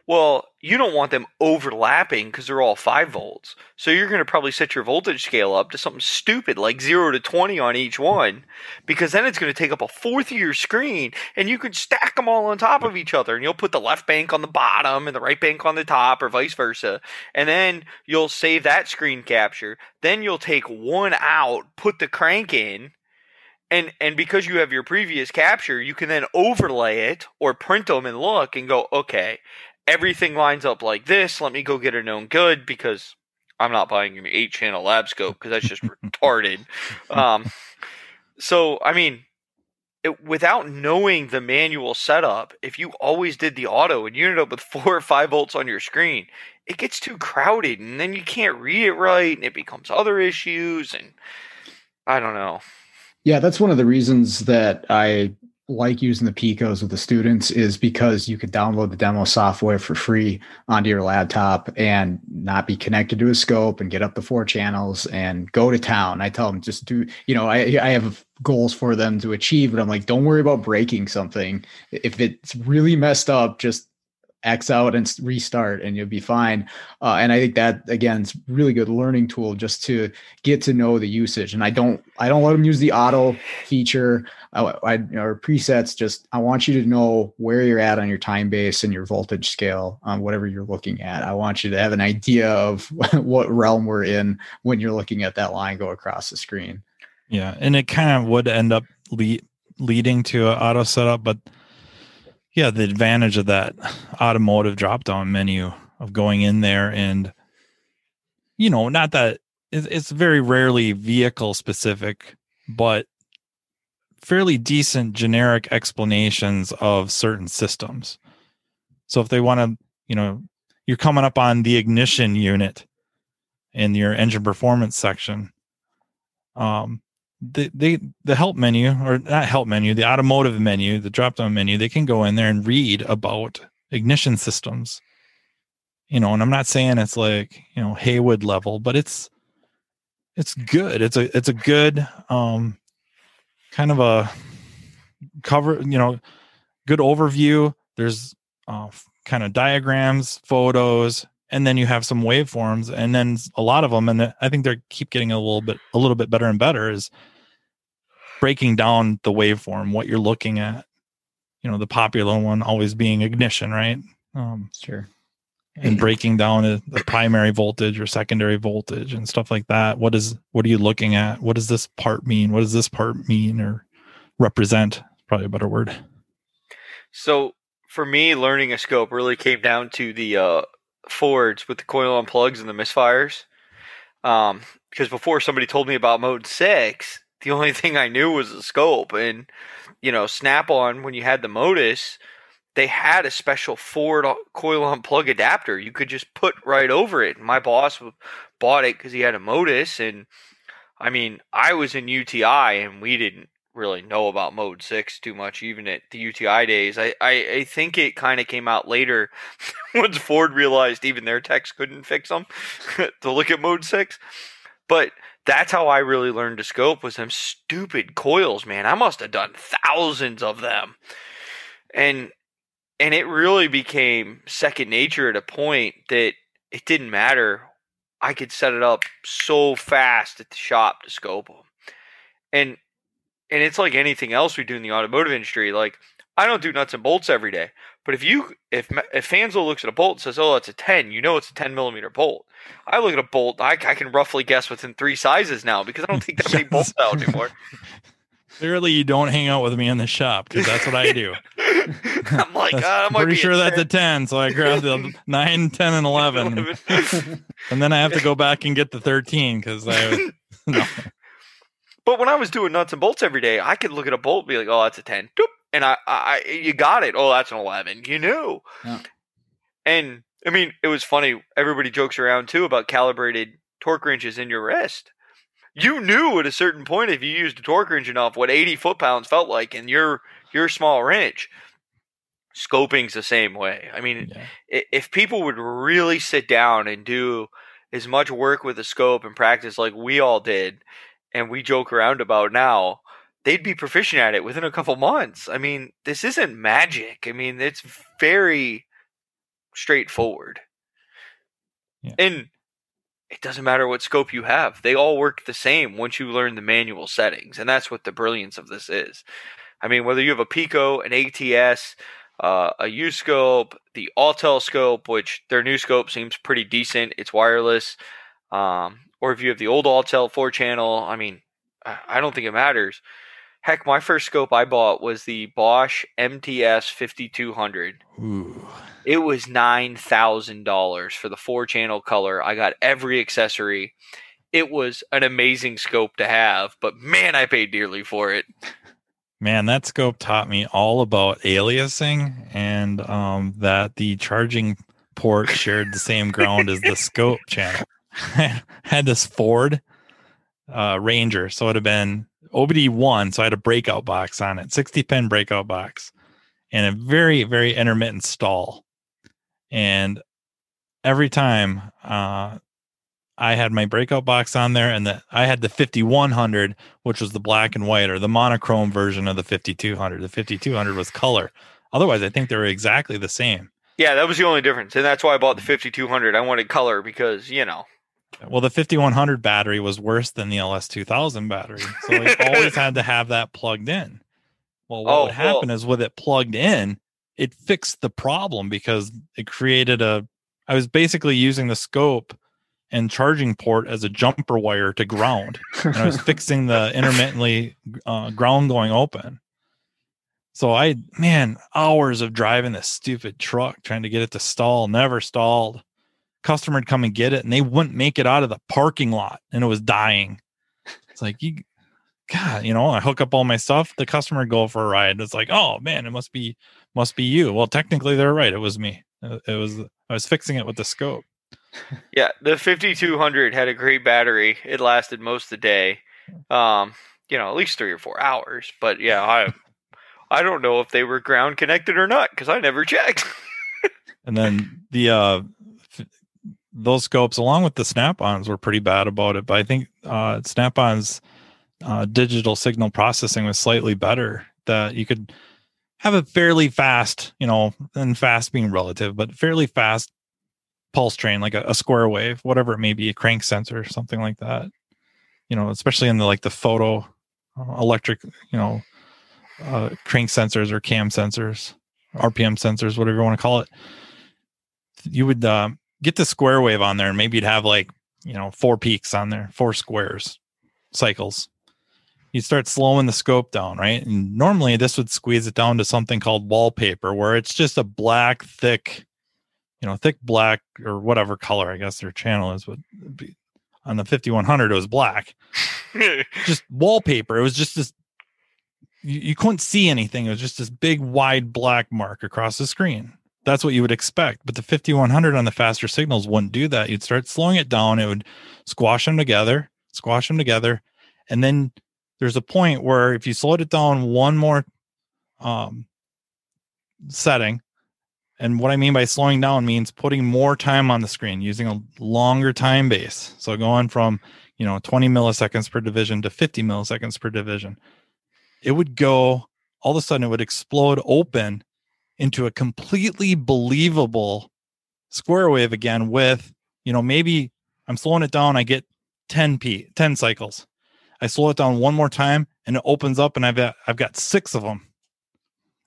Well, you don't want them overlapping because they're all five volts. So you're going to probably set your voltage scale up to something stupid like zero to twenty on each one, because then it's going to take up a fourth of your screen and you can stack them all on top of each other, and you'll put the left bank on the bottom and the right bank on the top or vice versa. And then you'll save that screen capture. Then you'll take one out, put the crank in. And and because you have your previous capture, you can then overlay it or print them and look and go, okay, everything lines up like this. Let me go get a known good because I'm not buying an eight channel lab scope because that's just retarded. Um, so, I mean, it, without knowing the manual setup, if you always did the auto and you ended up with four or five volts on your screen, it gets too crowded and then you can't read it right and it becomes other issues. And I don't know. Yeah, that's one of the reasons that I like using the Picos with the students is because you could download the demo software for free onto your laptop and not be connected to a scope and get up the four channels and go to town. I tell them just do, you know, I, I have goals for them to achieve, but I'm like, don't worry about breaking something. If it's really messed up, just X out and restart and you'll be fine. Uh, and I think that, again, it's really good learning tool just to get to know the usage. And I don't, I don't let them use the auto feature I, I, or presets. Just, I want you to know where you're at on your time base and your voltage scale on whatever you're looking at. I want you to have an idea of what realm we're in when you're looking at that line go across the screen. Yeah. And it kind of would end up le- leading to an auto setup, but yeah, the advantage of that automotive drop-down menu of going in there and, you know, not that it's very rarely vehicle specific, but fairly decent generic explanations of certain systems. So if they want to, you know, you're coming up on the ignition unit in your engine performance section. Um, The, they, the help menu or not help menu, the automotive menu, the drop down menu, they can go in there and read about ignition systems, you know, and I'm not saying it's like, you know, Haywood level, but it's, it's good. It's a, it's a good um, kind of a cover, you know, good overview. There's uh, kind of diagrams, photos, and then you have some waveforms, and then a lot of them. And I think they keep getting a little bit, a little bit better and better is breaking down the waveform, what you're looking at, you know, the popular one always being ignition, right? Um, sure. And breaking down a, the primary voltage or secondary voltage and stuff like that. What is, what are you looking at? What does this part mean? What does this part mean or represent? Probably a better word. So for me, learning a scope really came down to the uh, Fords with the coil on plugs and the misfires. Um, because before somebody told me about mode six, the only thing I knew was the scope. And, you know, Snap-on, when you had the Modis, they had a special Ford coil-on plug adapter you could just put right over it. My boss bought it because he had a Modis, and, I mean, I was in U T I, and we didn't really know about Mode six too much, even at the U T I days. I, I, I think it kind of came out later once Ford realized even their techs couldn't fix them to look at Mode six. But that's how I really learned to scope, was them stupid coils, man. I must have done thousands of them. And and it really became second nature at a point that it didn't matter. I could set it up so fast at the shop to scope them. And And it's like anything else we do in the automotive industry. Like, I don't do nuts and bolts every day. But if you, if if Fanzlau looks at a bolt and says, oh, that's a ten, you know it's a ten millimeter bolt. I look at a bolt, I, I can roughly guess within three sizes now because I don't think that many bolts out anymore. Clearly, you don't hang out with me in the shop because that's what I do. I'm like, uh, I might pretty be sure that's a ten, so I grab the nine, ten, and eleven. eleven. And then I have to go back and get the thirteen because I was, no. But when I was doing nuts and bolts every day, I could look at a bolt and be like, oh, that's a ten. Doop. And I, I, you got it. Oh, that's an eleven. You knew. Yeah. And, I mean, it was funny. Everybody jokes around, too, about calibrated torque wrenches in your wrist. You knew at a certain point, if you used a torque wrench enough, what eighty foot-pounds felt like in your, your small wrench. Scoping's the same way. I mean, yeah. If people would really sit down and do as much work with a scope and practice like we all did, and we joke around about now, they'd be proficient at it within a couple months. I mean, this isn't magic. I mean, it's very straightforward. Yeah. And it doesn't matter what scope you have. They all work the same once you learn the manual settings. And that's what the brilliance of this is. I mean, whether you have a Pico, an A T S, uh, a U-scope, the Autel scope, which their new scope seems pretty decent. It's wireless. Um, Or if you have the old Autel four channel, I mean, I don't think it matters. Heck, my first scope I bought was the Bosch M T S fifty-two hundred. Ooh. It was nine thousand dollars for the four channel color. I got every accessory. It was an amazing scope to have, but man, I paid dearly for it. Man, that scope taught me all about aliasing and um, that the charging port shared the same ground as the scope channel. I had this Ford uh, Ranger, so it had been O B D one, so I had a breakout box on it, sixty pin breakout box, and a very, very intermittent stall. And every time uh, I had my breakout box on there, and the, I had the fifty-one hundred, which was the black and white, or the monochrome version of the fifty-two hundred. The fifty-two hundred was color. Otherwise, I think they were exactly the same. Yeah, that was the only difference, and that's why I bought the fifty-two hundred. I wanted color because, you know. Well, the fifty-one hundred battery was worse than the L S two thousand battery, so I always had to have that plugged in. Well, what oh, would happen well. is with it plugged in, it fixed the problem because it created a... I was basically using the scope and charging port as a jumper wire to ground, and I was fixing the intermittently uh, ground going open. So I, man, hours of driving this stupid truck, trying to get it to stall, never stalled. Customer would come and get it, and they wouldn't make it out of the parking lot, and it was dying. It's like, you, God, you know, I hook up all my stuff. The customer would go for a ride. It's like, oh, man, it must be must be you. Well, technically, they're right. It was me. It was I was fixing it with the scope. Yeah, the fifty-two hundred had a great battery. It lasted most of the day, um, you know, at least three or four hours. But, yeah, I... I don't know if they were ground connected or not because I never checked. And then the uh, f- those scopes, along with the Snap-ons, were pretty bad about it. But I think uh, Snap-ons uh, digital signal processing was slightly better. That you could have a fairly fast, you know, and fast being relative, but fairly fast pulse train, like a, a square wave, whatever it may be, a crank sensor or something like that. You know, especially in the like the photo uh, electric, you know. Uh, crank sensors or cam sensors, R P M sensors, whatever you want to call it. You would uh, get the square wave on there, and maybe you'd have like, you know, four peaks on there, four squares, cycles. You'd start slowing the scope down, right? And normally this would squeeze it down to something called wallpaper, where it's just a black, thick, you know, thick black or whatever color, I guess their channel is. But on the fifty-one hundred, it was black. just wallpaper. It was just this, you, you couldn't see anything. It was just this big wide black mark across the screen. That's what you would expect. But the fifty-one hundred on the faster signals wouldn't do that. You'd start slowing it down. It would squash them together, squash them together. And then there's a point where if you slowed it down one more um, setting, and what I mean by slowing down means putting more time on the screen, using a longer time base. So going from, you know, twenty milliseconds per division to fifty milliseconds per division, it would go, all of a sudden it would explode open into a completely believable square wave again with, you know, maybe I'm slowing it down, I get ten P, ten cycles. I slow it down one more time and it opens up and I've got, I've got six of them.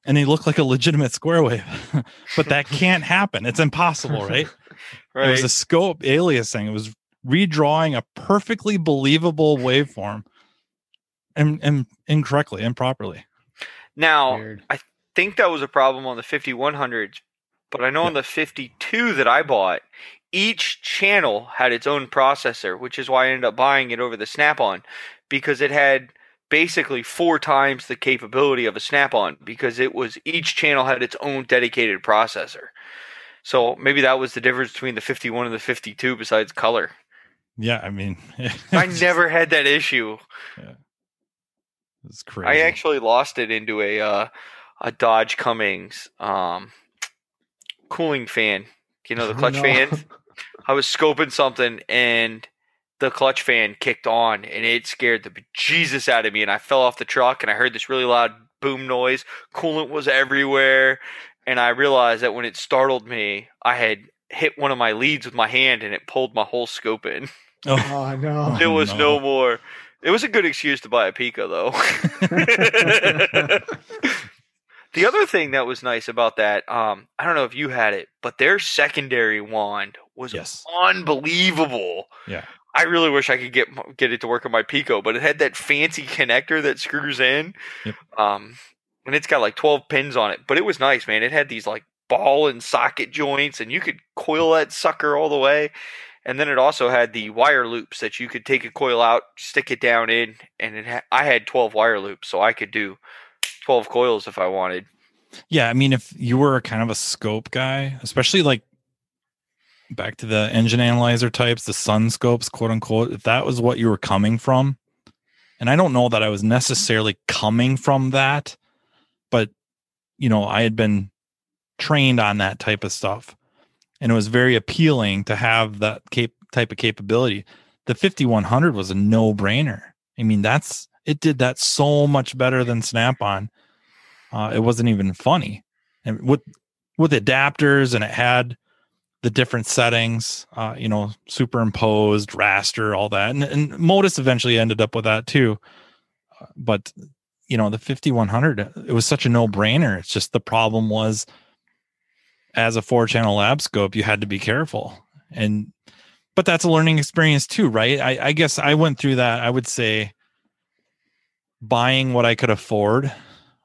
And they look like a legitimate square wave. But that can't happen. It's impossible, right? Right? It was a scope aliasing. It was redrawing a perfectly believable waveform and, and incorrectly, improperly. Now, weird. I think that was a problem on the fifty-one hundreds, but I know yeah. on the fifty-two that I bought, each channel had its own processor, which is why I ended up buying it over the Snap-on, because it had basically four times the capability of a Snap-on, because it was, each channel had its own dedicated processor. So maybe that was the difference between the fifty-one and the fifty-two, besides color. Yeah, I mean, I never had that issue. Yeah. It's crazy. I actually lost it into a uh, a Dodge Cummings um, cooling fan. You know, the clutch oh, no. fan. I was scoping something and the clutch fan kicked on, and it scared the bejesus out of me, and I fell off the truck, and I heard this really loud boom noise. Coolant was everywhere, and I realized that when it startled me, I had hit one of my leads with my hand, and it pulled my whole scope in. Oh, no. There was no. no more. It was a good excuse to buy a Pico, though. The other thing that was nice about that, um, I don't know if you had it, but their secondary wand was yes. unbelievable. Yeah. I really wish I could get get it to work on my Pico, but it had that fancy connector that screws in, yep. um, and it's got like twelve pins on it. But it was nice, man. It had these like ball and socket joints, and you could coil that sucker all the way. And then it also had the wire loops that you could take a coil out, stick it down in, and it ha- I had twelve wire loops, so I could do twelve coils if I wanted. Yeah, I mean, if you were kind of a scope guy, especially like, back to the engine analyzer types, the sun scopes, quote unquote, if that was what you were coming from. And I don't know that I was necessarily coming from that, but you know, I had been trained on that type of stuff, and it was very appealing to have that cap- type of capability. The fifty-one hundred was a no brainer. I mean, that's, it did that so much better than Snap-on. Uh, it wasn't even funny. And with, with adapters, and it had the different settings, uh, you know, superimposed, raster, all that. And, and Modis eventually ended up with that too. Uh, but, you know, the fifty-one hundred, it was such a no-brainer. It's just the problem was, as a four-channel lab scope, you had to be careful. And but that's a learning experience too, right? I, I guess I went through that, I would say, buying what I could afford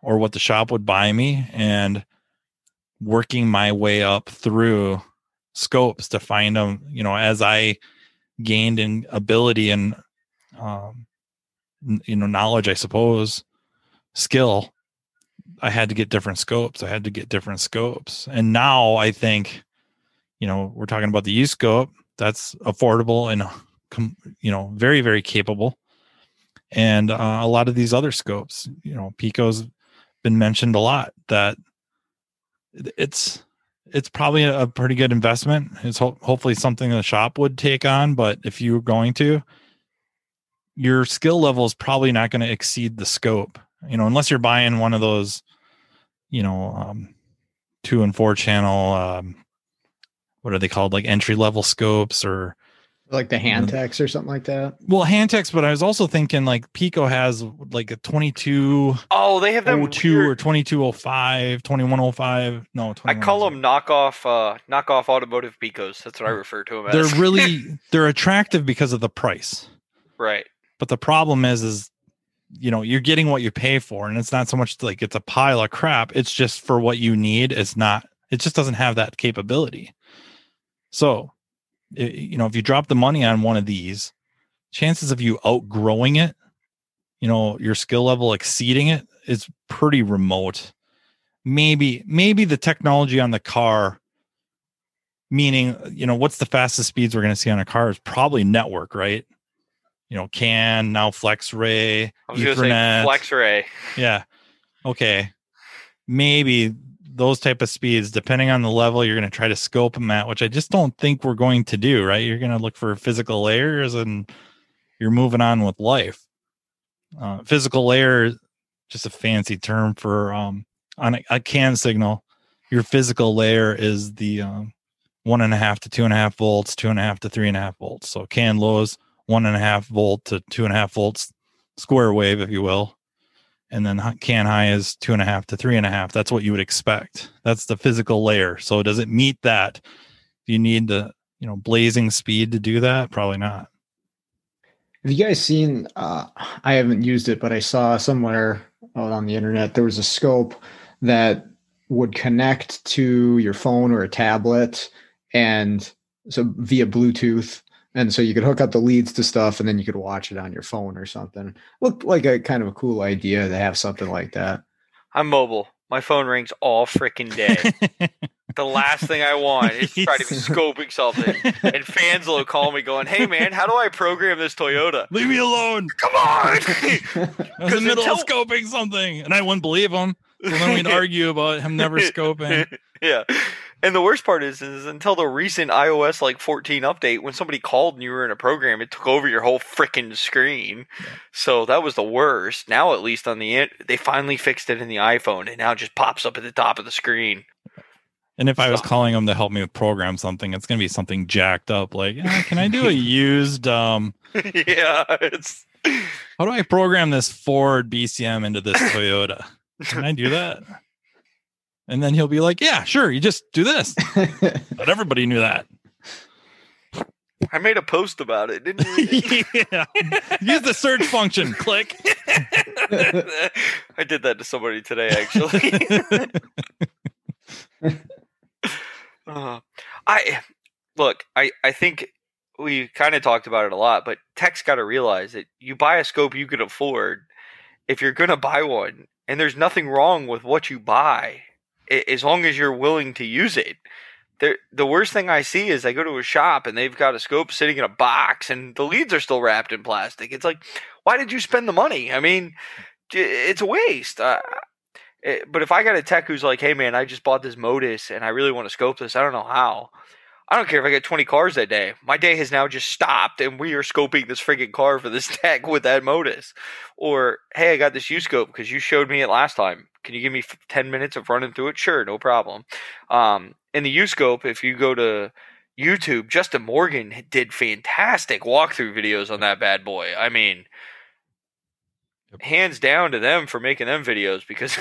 or what the shop would buy me, and working my way up through scopes to find them, you know, as I gained in ability and, um, you know, knowledge, I suppose, skill, I had to get different scopes. I had to get different scopes. And now I think, you know, we're talking about the U scope that's affordable and, you know, very, very capable. And uh, a lot of these other scopes, you know, Pico's been mentioned a lot, that it's, it's probably a pretty good investment. It's ho- hopefully something the shop would take on, but if you're going to, your skill level is probably not going to exceed the scope, you know, unless you're buying one of those, you know, um, two and four channel, um, what are they called? Like entry level scopes, or like the Hantex or something like that. Well, Hantex, but I was also thinking like Pico has like a twenty-two. Oh, they have them oh two weird, or twenty-two oh five, twenty-one oh five. No, I call them knockoff, uh, knockoff automotive Picos. That's what I refer to them as. They're really, they're attractive because of the price. Right. But the problem is, is, you know, you're getting what you pay for, and it's not so much like it's a pile of crap. It's just for what you need. It's not, it just doesn't have that capability. So, you know, if you drop the money on one of these, chances of you outgrowing it, you know, your skill level exceeding it, is pretty remote. Maybe, maybe the technology on the car, meaning, you know, what's the fastest speeds we're going to see on a car is probably network, right? You know, C A N, now FlexRay, Ethernet. I was going to say FlexRay. Yeah. Okay. Maybe those type of speeds, depending on the level you're going to try to scope them at, which I just don't think we're going to do, right? You're going to look for physical layers and you're moving on with life. Uh, physical layer, just a fancy term for um, on a, a C A N signal. Your physical layer is the um, one and a half to two and a half volts, two and a half to three and a half volts. So C A N lows, one and a half volt to two and a half volts, square wave, if you will. And then C A N high is two and a half to three and a half. That's what you would expect. That's the physical layer. So does it meet that? Do you need the, you know, blazing speed to do that? Probably not. Have you guys seen, uh, I haven't used it, but I saw somewhere out on the internet, there was a scope that would connect to your phone or a tablet, and so via Bluetooth. And so you could hook up the leads to stuff and then you could watch it on your phone or something. Looked like a kind of a cool idea to have something like that. I'm mobile. My phone rings all freaking day. The last thing I want is to try to be scoping something. And Fanzlau will call me going, hey, man, how do I program this Toyota? Leave me alone. Come on. I was in the middle until- of scoping something. And I wouldn't believe him. So then we'd argue about him never scoping. Yeah. And the worst part is, is until the recent iOS like fourteen update, when somebody called and you were in a program, it took over your whole freaking screen. Yeah. So that was the worst. Now, at least on the they finally fixed it in the iPhone. It now just pops up at the top of the screen. And if I was calling them to help me with program something, it's going to be something jacked up. Like, eh, can I do a used? Um, yeah. It's how do I program this Ford B C M into this Toyota? Can I do that? And then he'll be like, yeah, sure. You just do this. But everybody knew that. I made a post about it, didn't you? Yeah. Use the search function. Click. I did that to somebody today, actually. uh, I Look, I, I think we kind of talked about it a lot, but tech's got to realize that you buy a scope you can afford if you're going to buy one. And there's nothing wrong with what you buy, as long as you're willing to use it. The, the worst thing I see is I go to a shop and they've got a scope sitting in a box and the leads are still wrapped in plastic. It's like, why did you spend the money? I mean, it's a waste. Uh, it, but if I got a tech who's like, hey, man, I just bought this Modis and I really want to scope this. I don't know how. I don't care if I get twenty cars that day. My day has now just stopped and we are scoping this freaking car for this tech with that Modis. Or, hey, I got this U-scope because you showed me it last time. Can you give me ten minutes of running through it? Sure, no problem. Um, in the U-scope, if you go to YouTube, Justin Morgan did fantastic walkthrough videos on that bad boy. I mean, yep. Hands down to them for making them videos, because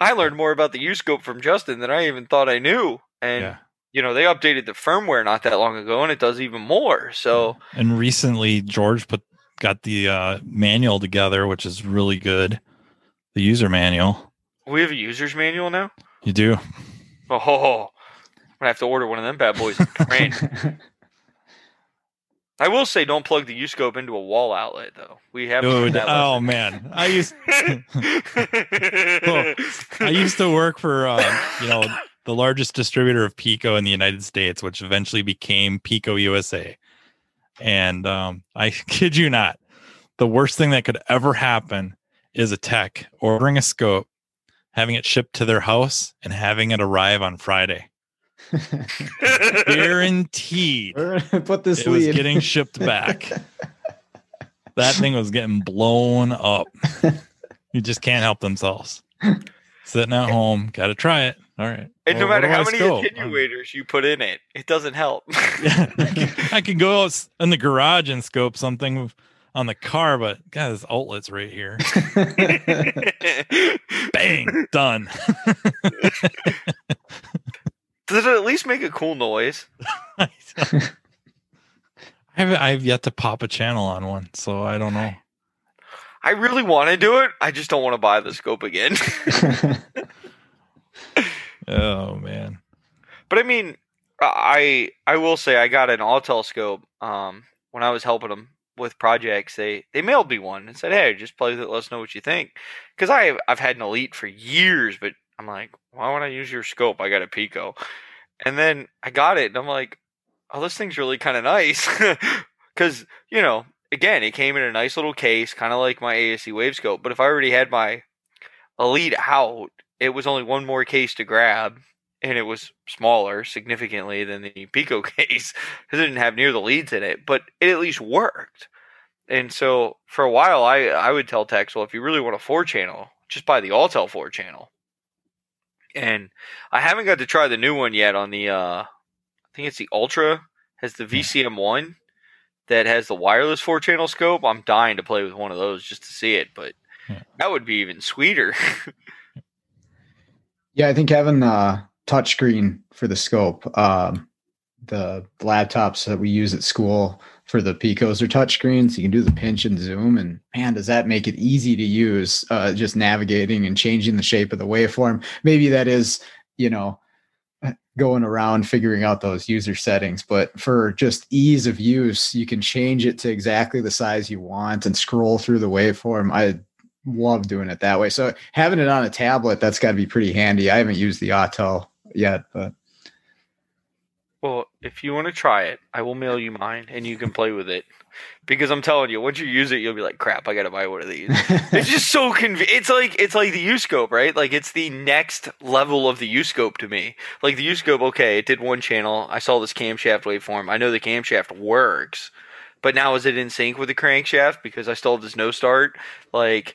I learned more about the U-scope from Justin than I even thought I knew. And yeah. You know, they updated the firmware not that long ago, and it does even more. So, and recently, George put got the uh, manual together, which is really good. The user manual. We have a user's manual now? You do. Oh, ho, ho. I'm going to have to order one of them bad boys and print. I will say, don't plug the U-scope into a wall outlet, though. We have. Dude, that oh lesson. Man, I used. Well, I used to work for uh, you know. the largest distributor of Pico in the United States, which eventually became Pico U S A. And um, I kid you not, the worst thing that could ever happen is a tech ordering a scope, having it shipped to their house, and having it arrive on Friday. Guaranteed. Put this it lead. Was getting shipped back. That thing was getting blown up. You just can't help themselves. Sitting at home, got to try it. All right. And well, no matter how many scope? attenuators you put in it, it doesn't help. Yeah, I, can, I can go out in the garage and scope something on the car, but God, this outlet's right here. Bang, done. Does it at least make a cool noise? I haven't, I've yet to pop a channel on one, so I don't know. I really want to do it. I just don't want to buy the scope again. Oh man. But I mean, I I will say I got an Autel scope um when I was helping them with projects, they they mailed me one and said, "Hey, just play with it. Let us know what you think." Because I've I've had an Elite for years, but I'm like, why would I use your scope? I got a Pico, and then I got it, and I'm like, oh, this thing's really kind of nice. Because you know, again, it came in a nice little case, kind of like my A S C Wave scope. But if I already had my Elite out, it was only one more case to grab. And it was smaller significantly than the Pico case. It didn't have near the leads in it, but it at least worked. And so for a while, I, I would tell techs, well, if you really want a four-channel, just buy the Autel four-channel. And I haven't got to try the new one yet on the, uh, I think it's the Ultra, has the V C M one that has the wireless four-channel scope. I'm dying to play with one of those just to see it, but that would be even sweeter. Yeah, I think having uh touchscreen for the scope. Um, the laptops that we use at school for the Picos are touchscreens. You can do the pinch and zoom, and man, does that make it easy to use, uh, just navigating and changing the shape of the waveform. Maybe that is, you know, going around figuring out those user settings, but for just ease of use, you can change it to exactly the size you want and scroll through the waveform. I love doing it that way. So having it on a tablet, that's got to be pretty handy. I haven't used the Autel yet, but well, if you want to try it, I will mail you mine and you can play with it, because I'm telling you, once you use it, you'll be like, crap, I gotta buy one of these. It's just so conv- it's like it's like the U-scope, right? Like, it's the next level of the U-scope to me. Like the U-scope, okay, it did one channel, I saw this camshaft waveform, I know the camshaft works, but now is it in sync with the crankshaft because I still have this no start? Like,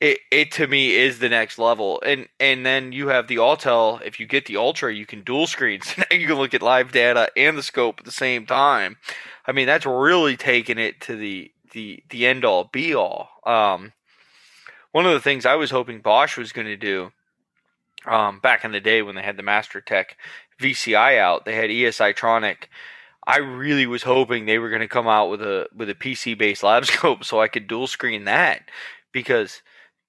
It, it to me is the next level. And and then you have the Autel. If you get the Ultra, you can dual screen. So now you can look at live data and the scope at the same time. I mean, that's really taking it to the the, the end all be all. Um, one of the things I was hoping Bosch was going to do, um, back in the day when they had the MasterTech V C I out, they had ESItronic. I really was hoping they were going to come out with a with a P C based lab scope so I could dual screen that, because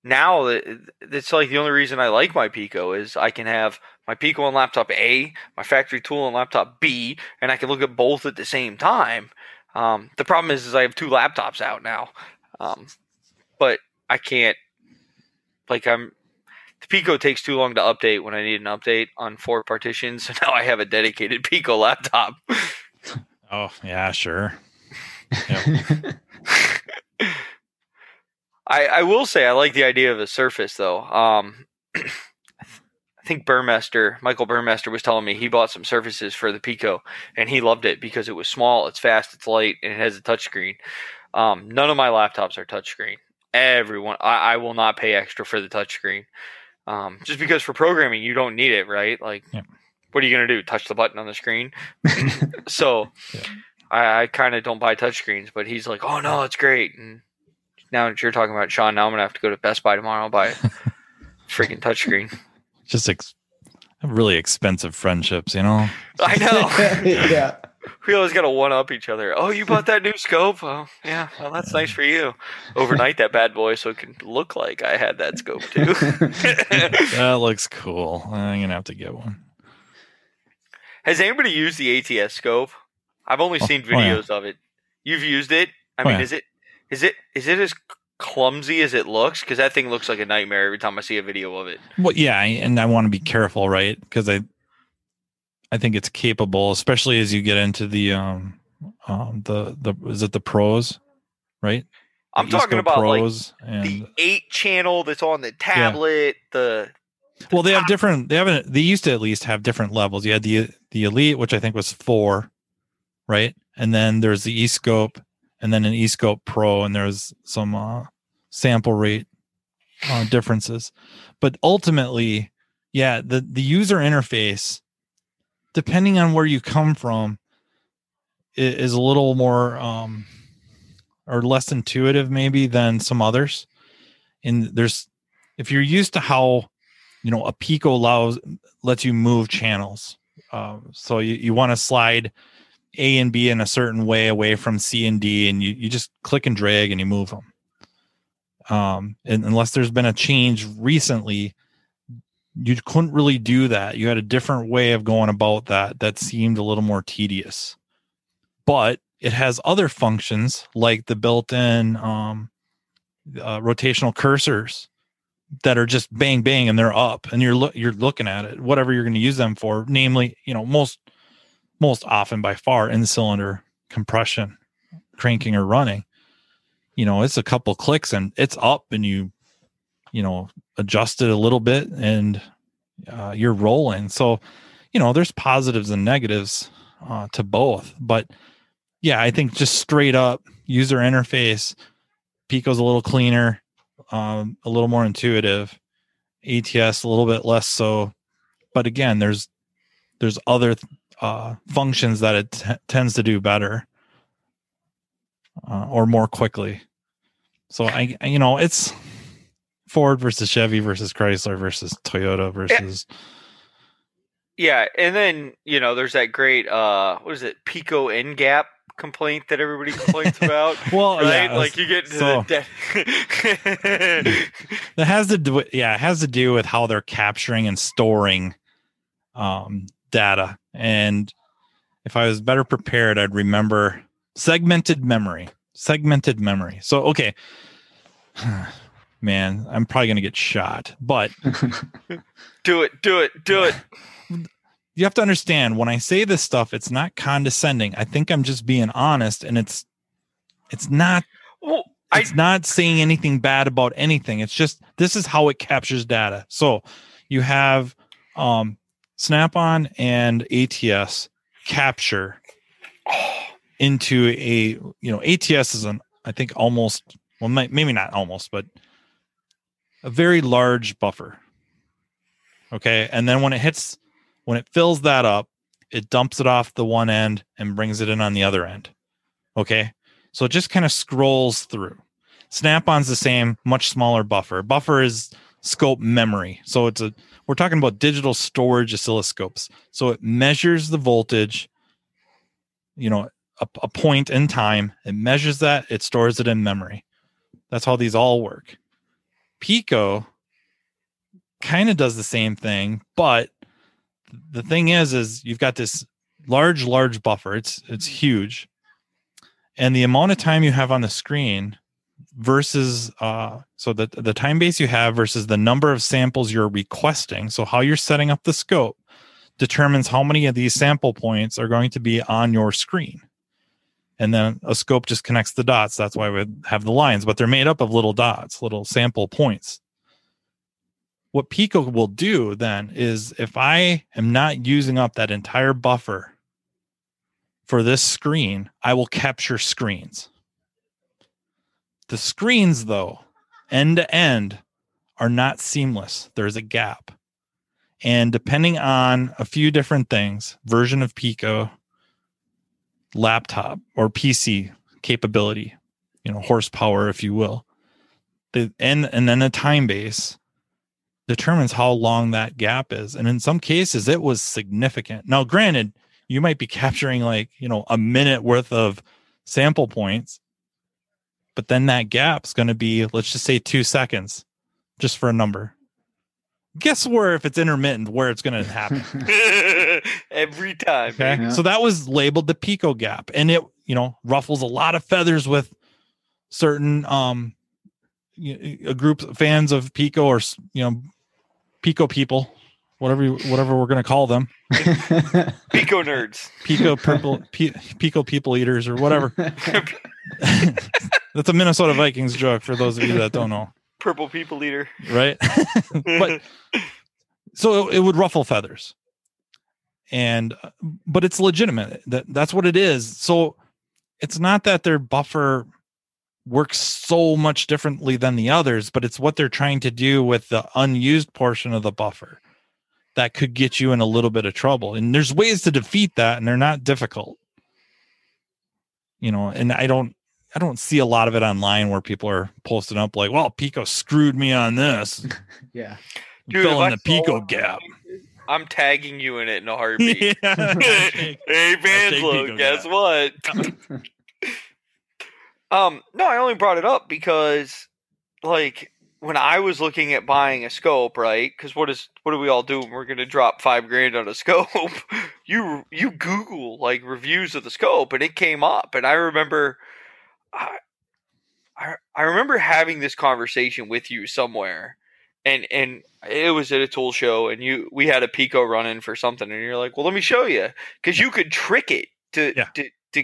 now it's like the only reason I like my Pico is I can have my Pico on laptop A, my factory tool on laptop B, and I can look at both at the same time. Um, the problem is, is I have two laptops out now, um, but I can't. Like I'm, the Pico takes too long to update when I need an update on four partitions. So now I have a dedicated Pico laptop. Oh yeah, sure. Yep. I, I will say I like the idea of a Surface, though. Um, I think Burmester, Michael Burmester was telling me he bought some Surfaces for the Pico, and he loved it because it was small, it's fast, it's light, and it has a touchscreen. Um, none of my laptops are touchscreen. Everyone, I, I will not pay extra for the touchscreen, um, just because for programming you don't need it, right? Like, yeah. What are you going to do, touch the button on the screen? So yeah. I, I kind of don't buy touchscreens, but he's like, oh, no, it's great, and now that you're talking about Sean, now I'm going to have to go to Best Buy tomorrow and buy a freaking touchscreen. Just ex- really expensive friendships, you know? I know. Yeah. We always got to one-up each other. Oh, you bought that new scope? Oh, yeah. Well, that's nice for you. Overnight that bad boy so it can look like I had that scope, too. That looks cool. I'm going to have to get one. Has anybody used the A T S scope? I've only oh, seen videos oh, yeah. of it. You've used it? I oh, mean, yeah. is it? Is it is it as clumsy as it looks? Because that thing looks like a nightmare every time I see a video of it. Well, yeah, and I want to be careful, right? Because I, I think it's capable, especially as you get into the um, um the the is it the Pros, right? I'm the talking about Pros, like and the eight channel that's on the tablet. Yeah. The, the well, they top. have different. They haven't. They used to at least have different levels. You had the the Elite, which I think was four, right? And then there's the E-Scope. And then an eScope Pro, and there's some uh, sample rate uh, differences. But ultimately, yeah, the, the user interface, depending on where you come from, is a little more um, or less intuitive maybe than some others. And there's, if you're used to how, you know, a Pico allows, lets you move channels. Uh, so you, you want to slide A and B in a certain way away from C and D, and you, you just click and drag and you move them. Um, and unless there's been a change recently, you couldn't really do that. You had a different way of going about that that seemed a little more tedious. But it has other functions like the built-in um, uh, rotational cursors that are just bang, bang, and they're up, and you're lo- you're looking at it, whatever you're going to use them for, namely, you know, most most often by far in-cylinder compression, cranking or running. You know, it's a couple clicks and it's up, and you, you know, adjust it a little bit, and uh, you're rolling. So, you know, there's positives and negatives uh, to both. But yeah, I think just straight up user interface, Pico's a little cleaner, um, a little more intuitive, A T S a little bit less so. But again, there's there's other uh, functions that it t- tends to do better uh, or more quickly. So I, you know, it's Ford versus Chevy versus Chrysler versus Toyota versus. Yeah. And then, you know, there's that great, uh, what is it? Pico end gap complaint that everybody complains about. Well, right? Yeah, like you get to so, the de- that has to do, yeah, it has to do with how they're capturing and storing, um, data. And if I was better prepared, I'd remember segmented memory, segmented memory. So, okay. Man, I'm probably going to get shot, but do it, do it, do it. You have to understand, when I say this stuff, it's not condescending. I think I'm just being honest, and it's it's not well, it's I, not saying anything bad about anything. It's just, this is how it captures data. So you have um, Snap-on and A T S capture into a, you know, A T S is an, I think almost, well, maybe not almost, but a very large buffer. Okay. And then when it hits, when it fills that up, it dumps it off the one end and brings it in on the other end. Okay. So it just kind of scrolls through. Snap-on's the same, much smaller buffer. Buffer is scope memory. So it's a, we're talking about digital storage oscilloscopes. So it measures the voltage, you know, a, a point in time. It measures that. It stores it in memory. That's how these all work. Pico kind of does the same thing, but the thing is, is you've got this large, large buffer. It's it's huge. And the amount of time you have on the screen versus, uh, so the, the time base you have versus the number of samples you're requesting. So how you're setting up the scope determines how many of these sample points are going to be on your screen. And then a scope just connects the dots. That's why we have the lines, but they're made up of little dots, little sample points. What Pico will do then is, if I am not using up that entire buffer for this screen, I will capture screens. The screens, though, end to end, are not seamless. There's a gap. And depending on a few different things, version of Pico, laptop or P C capability, you know, horsepower, if you will, the and and then a time base determines how long that gap is. And in some cases, it was significant. Now, granted, you might be capturing like, you know, a minute worth of sample points, but then that gap's going to be, let's just say two seconds, just for a number. Guess where, if it's intermittent, where it's going to happen. Every time. Okay. Yeah. So that was labeled the Pico gap, and it, you know, ruffles a lot of feathers with certain, um, a group of fans of Pico, or, you know, Pico people, whatever, you, whatever we're going to call them. Pico nerds, Pico purple, P- Pico people eaters, or whatever. That's a Minnesota Vikings joke for those of you that don't know. Purple people eater. Right. But so it, it would ruffle feathers, and, but it's legitimate. That that's what it is. So it's not that their buffer works so much differently than the others, but it's what they're trying to do with the unused portion of the buffer that could get you in a little bit of trouble. And there's ways to defeat that, and they're not difficult, you know. And I don't, I don't see a lot of it online where people are posting up like, "Well, Pico screwed me on this." Yeah, filling the Pico gap. I'm tagging you in it in a heartbeat. Yeah. Hey, Vanzlau, guess what? Um, no, I only brought it up because, like, when I was looking at buying a scope, right? Because what is what do we all do when we're going to drop five grand on a scope? you you Google like reviews of the scope, and it came up. And I remember, I I, I remember having this conversation with you somewhere, and and it was at a tool show, and you we had a Pico running for something, and you're like, well, let me show you, because you could trick it to yeah. to to.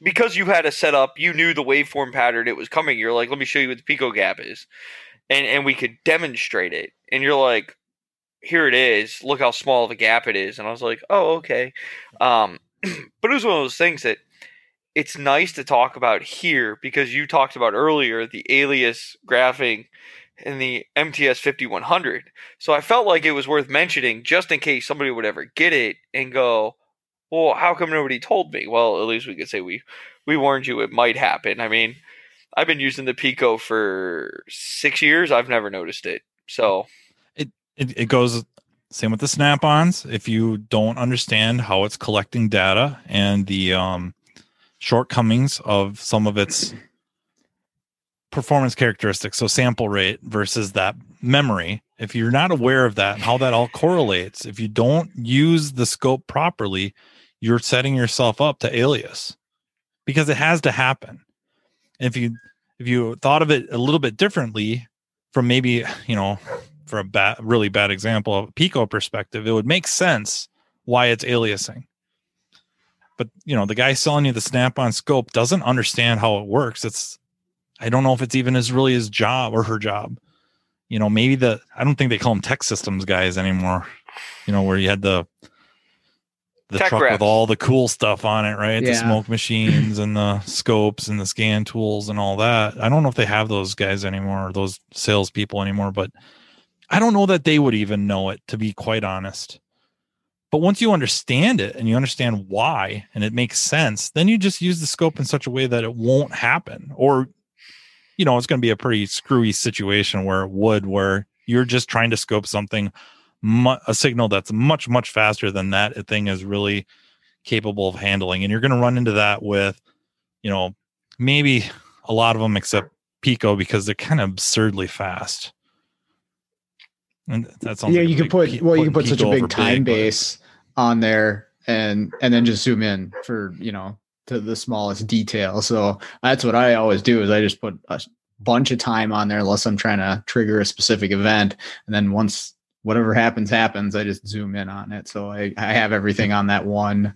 Because you had a setup, you knew the waveform pattern it was coming. You're like, let me show you what the Pico gap is. And and we could demonstrate it. And you're like, here it is. Look how small of a gap it is. And I was like, oh, okay. Um, but it was one of those things that it's nice to talk about here, because you talked about earlier the alias graphing and the M T S fifty-one hundred. So I felt like it was worth mentioning just in case somebody would ever get it and go, well, how come nobody told me? Well, at least we could say we, we warned you it might happen. I mean, I've been using the Pico for six years. I've never noticed it. So it, it, it goes same with the Snap-ons. If you don't understand how it's collecting data and the um, shortcomings of some of its performance characteristics, so sample rate versus that memory, if you're not aware of that, how that all correlates, if you don't use the scope properly, you're setting yourself up to alias, because it has to happen. If you if you thought of it a little bit differently, from maybe, you know, for a bad, really bad example, a Pico perspective, it would make sense why it's aliasing. But, you know, the guy selling you the Snap-on scope doesn't understand how it works. It's, I don't know if it's even as really his job or her job. You know, maybe the, I don't think they call them tech systems guys anymore, you know, where you had the the tech truck reps with all the cool stuff on it, right? Yeah. The smoke machines and the scopes and the scan tools and all that. I don't know if they have those guys anymore, or those salespeople anymore, but I don't know that they would even know it, to be quite honest. But once you understand it and you understand why, and it makes sense, then you just use the scope in such a way that it won't happen, or, you know, it's going to be a pretty screwy situation where it would, where you're just trying to scope something, mu- a signal that's much, much faster than that a thing is really capable of handling. And you're going to run into that with, you know, maybe a lot of them except Pico, because they're kind of absurdly fast. And that's yeah, like you can put, p- well, you can put Pico such a big time big, base but... on there and, and then just zoom in for, you know, to the smallest detail. So that's what I always do, is I just put a bunch of time on there unless I'm trying to trigger a specific event. And then once whatever happens, happens, I just zoom in on it. So I, I have everything on that one,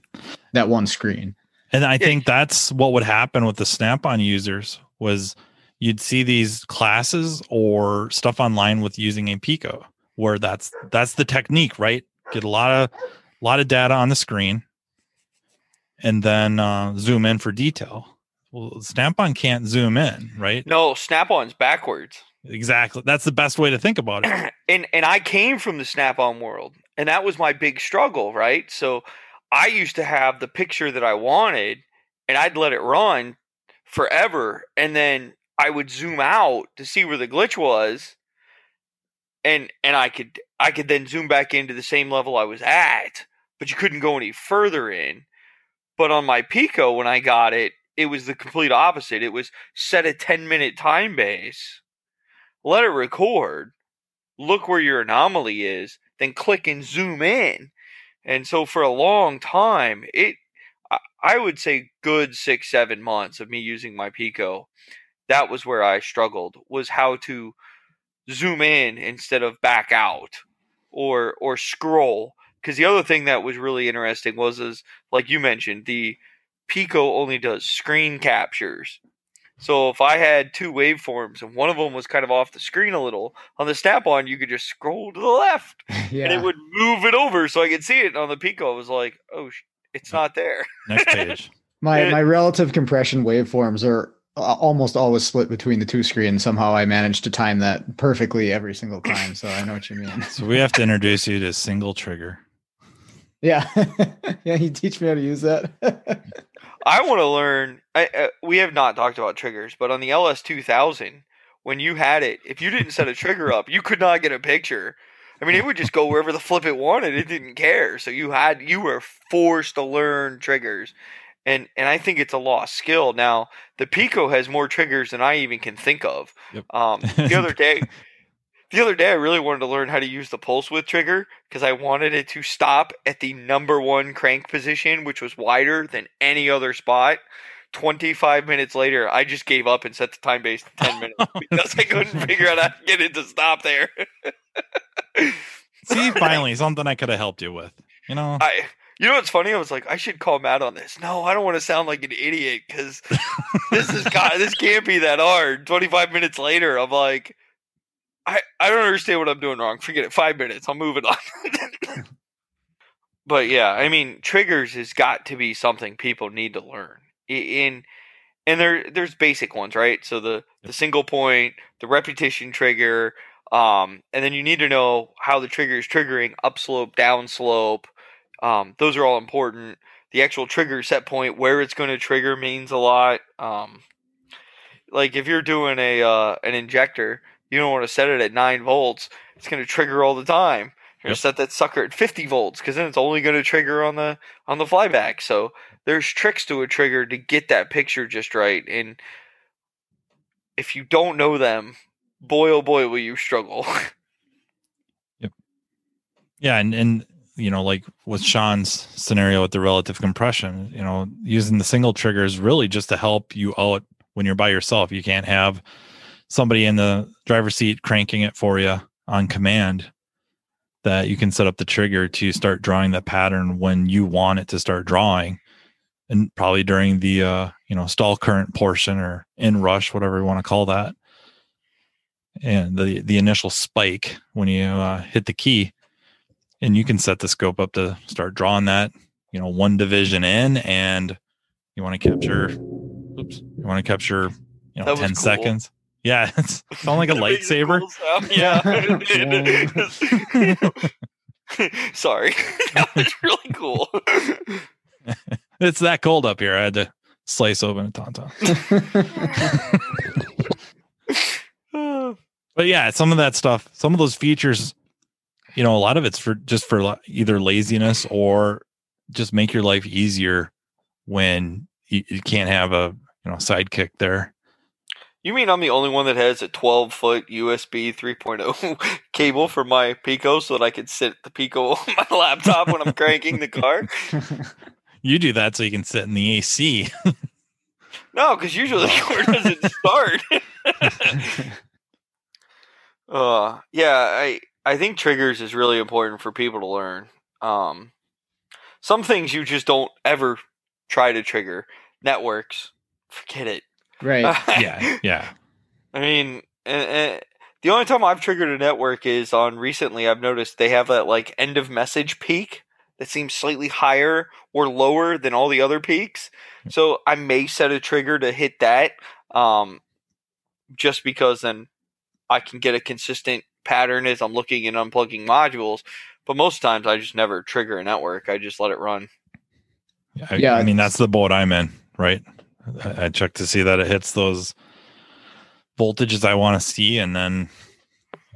that one screen. And I think that's what would happen with the Snap-on users, was you'd see these classes or stuff online with using a Pico, where that's, that's the technique, right? Get a lot of, a lot of data on the screen, and then uh, zoom in for detail. Well, Snap-on can't zoom in, right? No, Snap-on's backwards. Exactly. That's the best way to think about it. and and I came from the Snap-on world, and that was my big struggle, right? So I used to have the picture that I wanted, and I'd let it run forever, and then I would zoom out to see where the glitch was, and and I could I could then zoom back into the same level I was at, but you couldn't go any further in. But on my Pico, when I got it, it was the complete opposite. It was set a ten-minute time base, let it record, look where your anomaly is, then click and zoom in. And so for a long time, it I would say good six, seven months of me using my Pico, that was where I struggled, was how to zoom in instead of back out or or scroll. Because the other thing that was really interesting was, is like you mentioned, the Pico only does screen captures. So if I had two waveforms and one of them was kind of off the screen a little, on the Snap-on, you could just scroll to the left, yeah, and it would move it over so I could see it. And on the Pico, I was like, oh, it's not there. Next page. my my relative compression waveforms are almost always split between the two screens. Somehow I managed to time that perfectly every single time. So I know what you mean. So we have to introduce you to single trigger. Yeah. Yeah. You teach me how to use that. I want to learn. I, uh, we have not talked about triggers, but on the L S two thousand, when you had it, if you didn't set a trigger up, you could not get a picture. I mean, it would just go wherever the flip it wanted. It didn't care. So you had, you were forced to learn triggers. And, and I think it's a lost skill. Now the Pico has more triggers than I even can think of. Yep. Um, the other day, The other day, I really wanted to learn how to use the pulse width trigger because I wanted it to stop at the number one crank position, which was wider than any other spot. twenty-five minutes later, I just gave up and set the time base to ten minutes because I couldn't figure out how to get it to stop there. See, finally, something I could have helped you with. You know, I, you know what's funny? I was like, I should call Matt on this. No, I don't want to sound like an idiot because this is God, this can't be that hard. twenty-five minutes later, I'm like, I, I don't understand what I'm doing wrong. Forget it. Five minutes. I'll move it on. But yeah, I mean, triggers has got to be something people need to learn. In and there there's basic ones, right? So the, the single point, the repetition trigger, um, and then you need to know how the trigger is triggering upslope, downslope. Um, those are all important. The actual trigger set point, where it's going to trigger, means a lot. Um, like if you're doing a uh, an injector. You don't want to set it at nine volts. It's going to trigger all the time. You're going to set that sucker at fifty volts because then it's only going to trigger on the on the flyback. So there's tricks to a trigger to get that picture just right. And if you don't know them, boy, oh boy, will you struggle. Yep. Yeah, and, and you know, like with Sean's scenario with the relative compression, you know, using the single trigger is really just to help you out when you're by yourself. You can't have somebody in the driver's seat cranking it for you on command. That you can set up the trigger to start drawing the pattern when you want it to start drawing, and probably during the uh, you know stall current portion or in rush, whatever you want to call that, and the the initial spike when you uh, hit the key, and you can set the scope up to start drawing that you know one division in, and you want to capture, oops, you want to capture you know ten seconds. Yeah, it's sound like a lightsaber. Cool yeah. Sorry. That was really cool. It's that cold up here. I had to slice open a tauntaun. But yeah, some of that stuff, some of those features, you know, a lot of it's for just for either laziness or just make your life easier when you, you can't have a you know sidekick there. You mean I'm the only one that has a twelve-foot U S B three point oh cable for my Pico so that I can sit the Pico on my laptop when I'm cranking the car? You do that so you can sit in the A C. No, because usually the car doesn't start. uh, yeah, I, I think triggers is really important for people to learn. Um, some things you just don't ever try to trigger. Networks, forget it. Right. yeah. Yeah. I mean, uh, uh, the only time I've triggered a network is on recently. I've noticed they have that like end of message peak that seems slightly higher or lower than all the other peaks. So I may set a trigger to hit that um, just because then I can get a consistent pattern as I'm looking and unplugging modules. But most times I just never trigger a network. I just let it run. Yeah. I, yeah. I mean, that's the boat I'm in, right? I check to see that it hits those voltages I want to see, and then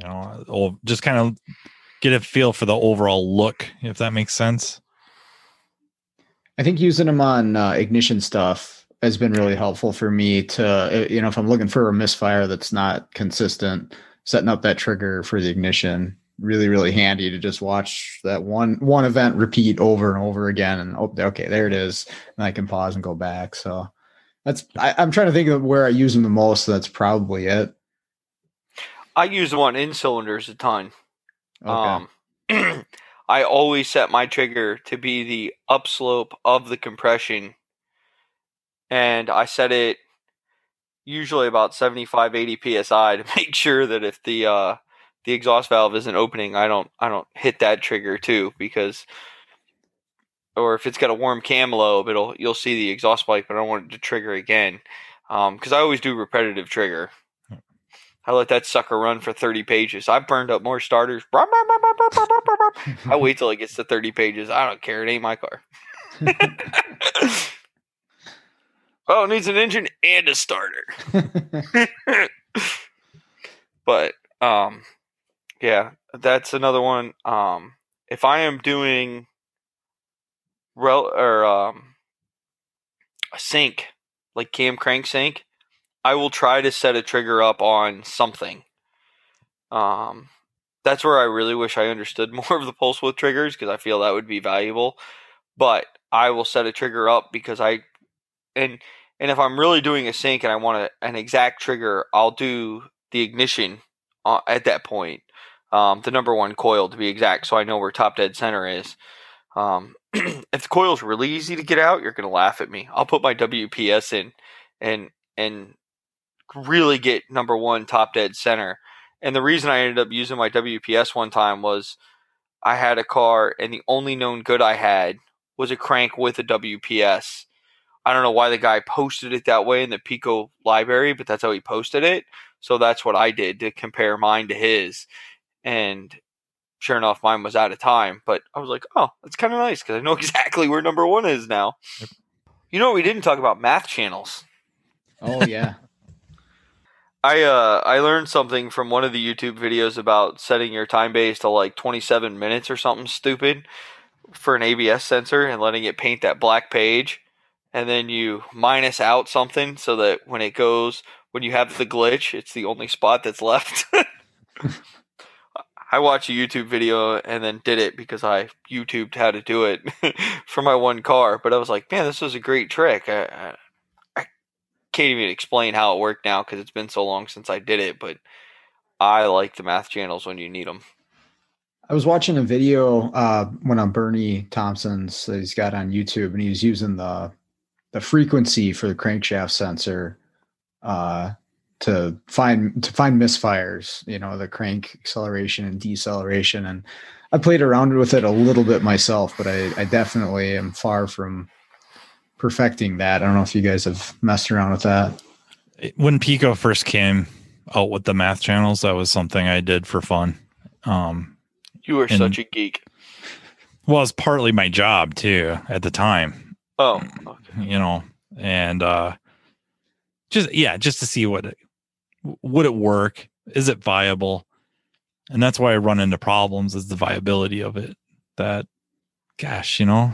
you know, I'll just kind of get a feel for the overall look, if that makes sense. I think using them on uh, ignition stuff has been really helpful for me to, you know, if I'm looking for a misfire that's not consistent, setting up that trigger for the ignition, really, really handy to just watch that one one event repeat over and over again, and oh, okay, there it is, and I can pause and go back. So. That's. I, I'm trying to think of where I use them the most. So that's probably it. I use them on in cylinders a ton. Okay. Um, I always set my trigger to be the upslope of the compression, and I set it usually about seventy-five, eighty P S I to make sure that if the uh, the exhaust valve isn't opening, I don't I don't hit that trigger too because. Or if it's got a warm cam lobe, it'll you'll see the exhaust spike, but I don't want it to trigger again. Because um, I always do repetitive trigger. I let that sucker run for thirty pages. I've burned up more starters. I wait till it gets to thirty pages. I don't care. It ain't my car. Oh, it needs an engine and a starter. But, um, yeah, that's another one. Um, if I am doing... Rel- or um, a sync, like cam crank sync, I will try to set a trigger up on something. Um, that's where I really wish I understood more of the pulse width triggers, because I feel that would be valuable. But I will set a trigger up because I, and and if I'm really doing a sync and I want a, an exact trigger, I'll do the ignition uh, at that point, um, the number one coil to be exact, so I know where top dead center is. Um, if the coil's really easy to get out, you're going to laugh at me. I'll put my W P S in and and really get number one top dead center. And the reason I ended up using my W P S one time was I had a car and the only known good I had was a crank with a W P S. I don't know why the guy posted it that way in the Pico library, but that's how he posted it. So that's what I did to compare mine to his. And sure enough, mine was out of time, but I was like, oh, that's kind of nice because I know exactly where number one is now. Yep. You know what we didn't talk about? Math channels. Oh, yeah. I uh, I learned something from one of the YouTube videos about setting your time base to like twenty-seven minutes or something stupid for an A B S sensor and letting it paint that black page. And then you minus out something so that when it goes, when you have the glitch, it's the only spot that's left. I watched a YouTube video and then did it because I YouTubed how to do it for my one car. But I was like, man, this was a great trick. I, I, I can't even explain how it worked now because it's been so long since I did it. But I like the math channels when you need them. I was watching a video uh, when on Bernie Thompson's that he's got on YouTube, and he was using the the frequency for the crankshaft sensor uh to find to find misfires, you know, the crank acceleration and deceleration. And I played around with it a little bit myself, but I, I definitely am far from perfecting that. I don't know if you guys have messed around with that. When Pico first came out with the math channels, that was something I did for fun. Um, you were such a geek. Well, it's partly my job too at the time. Oh, okay. You know, and uh, just, yeah, just to see what it, would it work? Is it viable? And that's why I run into problems is the viability of it. That, gosh, you know,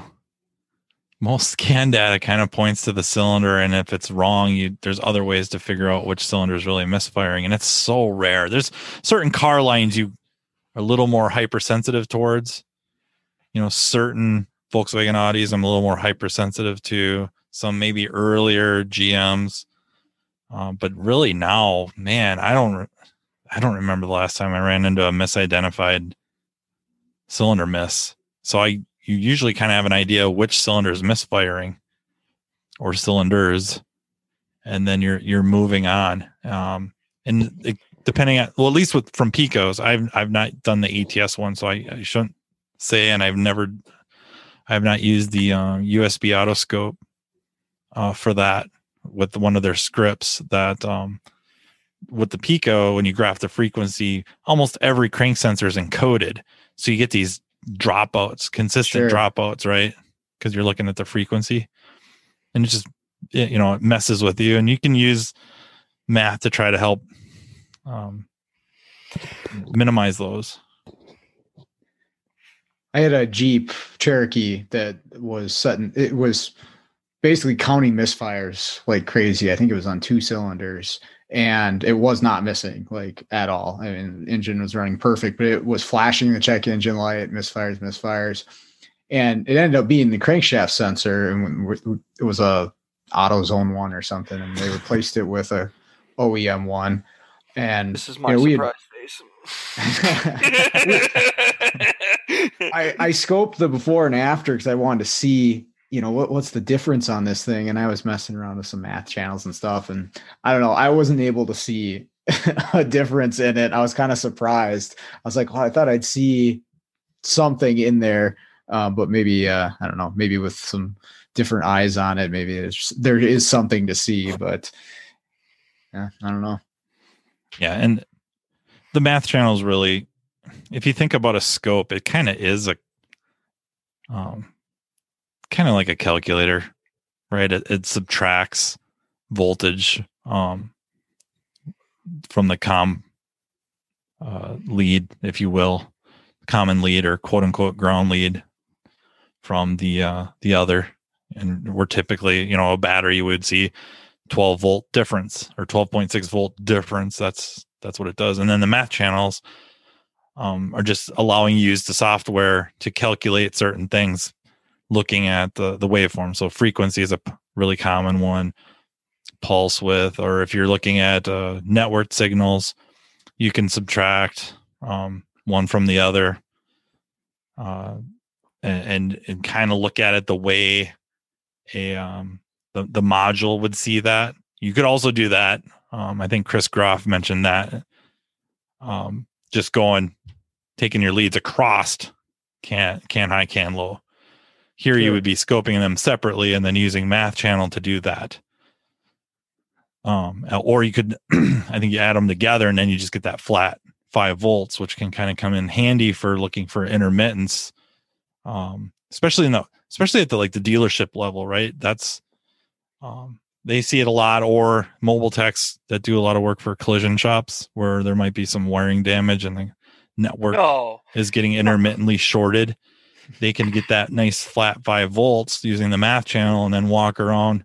most scan data kind of points to the cylinder. And if it's wrong, you there's other ways to figure out which cylinder is really misfiring. And it's so rare. There's certain car lines you are a little more hypersensitive towards. You know, certain Volkswagen Audis I'm a little more hypersensitive to. Some maybe earlier G Ms. Um, but really now, man, I don't, re- I don't remember the last time I ran into a misidentified cylinder miss. So I, you usually kind of have an idea which cylinder is misfiring or cylinders, and then you're, you're moving on. Um, and it, depending on, well, at least with, from Picos, I've, I've not done the A T S one, so I, I shouldn't say, and I've never, I've not used the, um, U S B autoscope, uh, for that. With one of their scripts that um, with the Pico, when you graph the frequency, almost every crank sensor is encoded. So you get these dropouts, consistent sure. dropouts, right? Because you're looking at the frequency and it just, it, you know, it messes with you, and you can use math to try to help um, minimize those. I had a Jeep Cherokee that was sudden. It was basically counting misfires like crazy. I think it was on two cylinders and it was not missing like at all. I mean, the engine was running perfect, but it was flashing the check engine light, misfires, misfires. And it ended up being the crankshaft sensor. And it was a AutoZone one or something. And they replaced it with a O E M one. And this is my you know, surprise had, face. I, I scoped the before and after, cause I wanted to see, you know, what, what's the difference on this thing? And I was messing around with some math channels and stuff. And I don't know, I wasn't able to see a difference in it. I was kind of surprised. I was like, well, I thought I'd see something in there. Uh, but maybe, uh, I don't know, maybe with some different eyes on it, maybe it's, there is something to see, but yeah, I don't know. Yeah. And the math channels really, if you think about a scope, it kind of is a, um, kind of like a calculator, right? It, it subtracts voltage um, from the com uh, lead, if you will, common lead or quote unquote ground lead from the uh, the other. And we're typically, you know, a battery you would see twelve volt difference or twelve point six volt difference. That's that's what it does. And then the math channels um, are just allowing you to use the software to calculate certain things, looking at the, the waveform. So frequency is a really common one, pulse width, or if you're looking at uh, network signals, you can subtract um, one from the other uh, and, and, and kind of look at it the way a um, the, the module would see that. You could also do that. Um, I think Chris Groff mentioned that. Um, just going, taking your leads across can, can high, can low. Here you would be scoping them separately and then using math channel to do that. Um, or you could, I think you add them together and then you just get that flat five volts, which can kind of come in handy for looking for intermittence. Um, especially in the, especially at the, like the dealership level, right? That's, um, they see it a lot, or mobile techs that do a lot of work for collision shops where there might be some wiring damage and the network oh. is getting intermittently shorted. They can get that nice flat five volts using the math channel and then walk around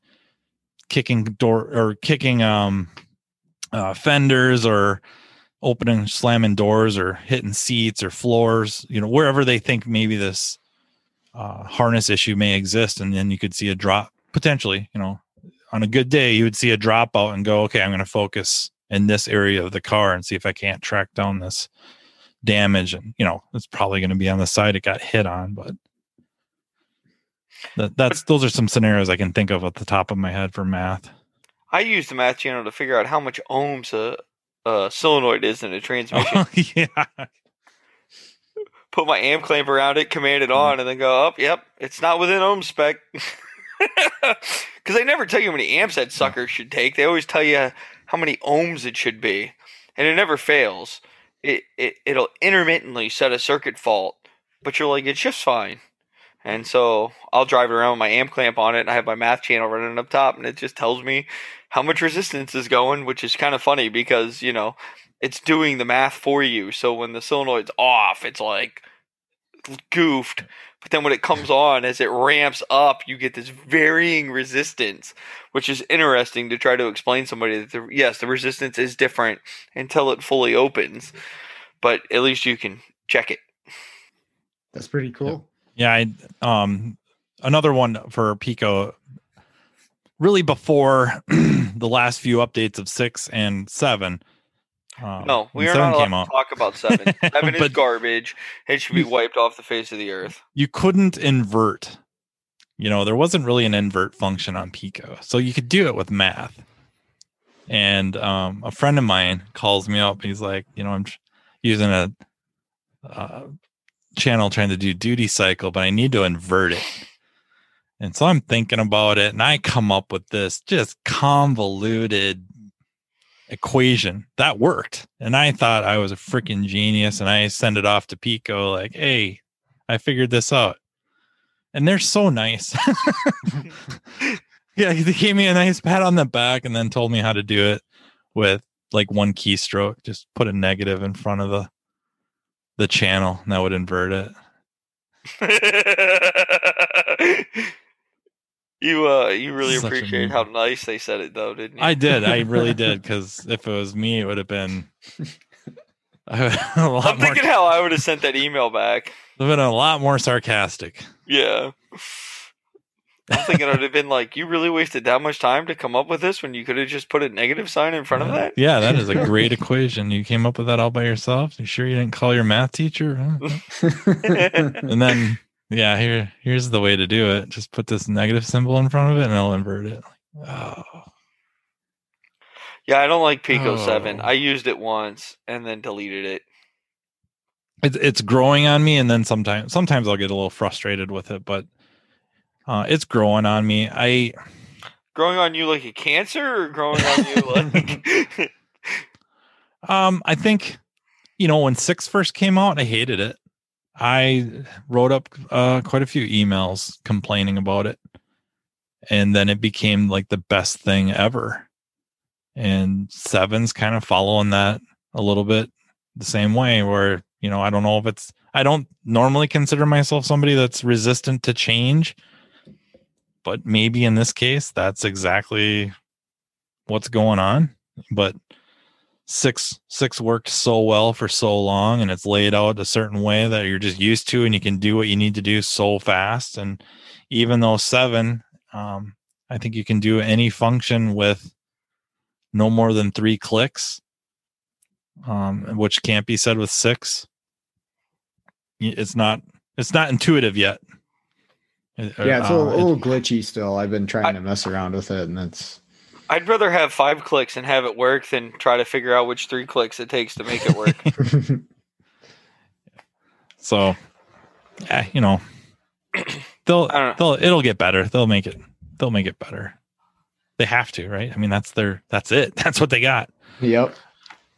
kicking door or kicking um, uh, fenders or opening, slamming doors or hitting seats or floors, you know, wherever they think maybe this uh, harness issue may exist. And then you could see a drop potentially, you know, on a good day, you would see a dropout and go, okay, I'm going to focus in this area of the car and see if I can't track down this damage. And, you know, it's probably going to be on the side it got hit on, but that, that's, those are some scenarios I can think of at the top of my head for math. I use the math channel to figure out how much ohms a, a solenoid is in a transmission. Oh, yeah. Put my amp clamp around it, command it on, and then go up. Oh, yep. It's not within ohm spec. Because they never tell you how many amps that sucker should take. They always tell you how many ohms it should be, and it never fails. It, it it'll intermittently set a circuit fault, but you're like, it's just fine. And so I'll drive it around with my amp clamp on it, and I have my math channel running up top, and it just tells me how much resistance is going, which is kind of funny because, you know, it's doing the math for you. So when the solenoid's off, it's like goofed. But then when it comes on, as it ramps up, you get this varying resistance, which is interesting to try to explain to somebody that, the, yes, the resistance is different until it fully opens. But at least you can check it. That's pretty cool. Yeah. I, um, another one for Pico, really before the last few updates of six and seven. Um, no, we are not allowed to talk about seven. Seven is garbage. It should be wiped off the face of the earth. You couldn't invert. You know, there wasn't really an invert function on Pico. So you could do it with math. And um, a friend of mine calls me up. He's like, you know, I'm tr- using a uh, channel trying to do duty cycle, but I need to invert it. And so I'm thinking about it. And I come up with this just convoluted equation that worked, and I thought I was a freaking genius, and I send it off to Pico like, hey, I figured this out. And they're so nice. Yeah, they gave me a nice pat on the back and then told me how to do it with like one keystroke. Just put a negative in front of the the channel and that would invert it. You uh, you really Such appreciate how nice they said it, though, didn't you? I did. I really did, because if it was me, it would have been I would have been a lot I'm thinking more, how I would have sent that email back. It would have been a lot more sarcastic. Yeah. I'm thinking it would have been like, you really wasted that much time to come up with this when you could have just put a negative sign in front yeah. of that? Yeah, that is a great equation. You came up with that all by yourself? You sure you didn't call your math teacher? Huh? And then... yeah, here, here's the way to do it. Just put this negative symbol in front of it and I'll invert it. Oh. Yeah, I don't like Pico oh. seven. I used it once and then deleted it. It's it's growing on me, and then sometimes sometimes I'll get a little frustrated with it, but uh, it's growing on me. I growing on you like a cancer, or growing on you like Um, I think, you know, when six first came out, I hated it. I wrote up uh, quite a few emails complaining about it, and then it became like the best thing ever. And seven's kind of following that a little bit the same way, where, you know, I don't know if it's, I don't normally consider myself somebody that's resistant to change, but maybe in this case, that's exactly what's going on. But six six worked so well for so long, and it's laid out a certain way that you're just used to, and you can do what you need to do so fast. And even though seven, um, I think you can do any function with no more than three clicks, um, which can't be said with six. It's not it's not intuitive yet. Yeah, it's a little, uh, little glitchy still. I've been trying I, to mess around with it, and that's. I'd rather have five clicks and have it work than try to figure out which three clicks it takes to make it work. So, yeah, you know, they'll I don't know. they'll it'll get better. They'll make it. They'll make it better. They have to, right? I mean, that's their. That's it. That's what they got. Yep.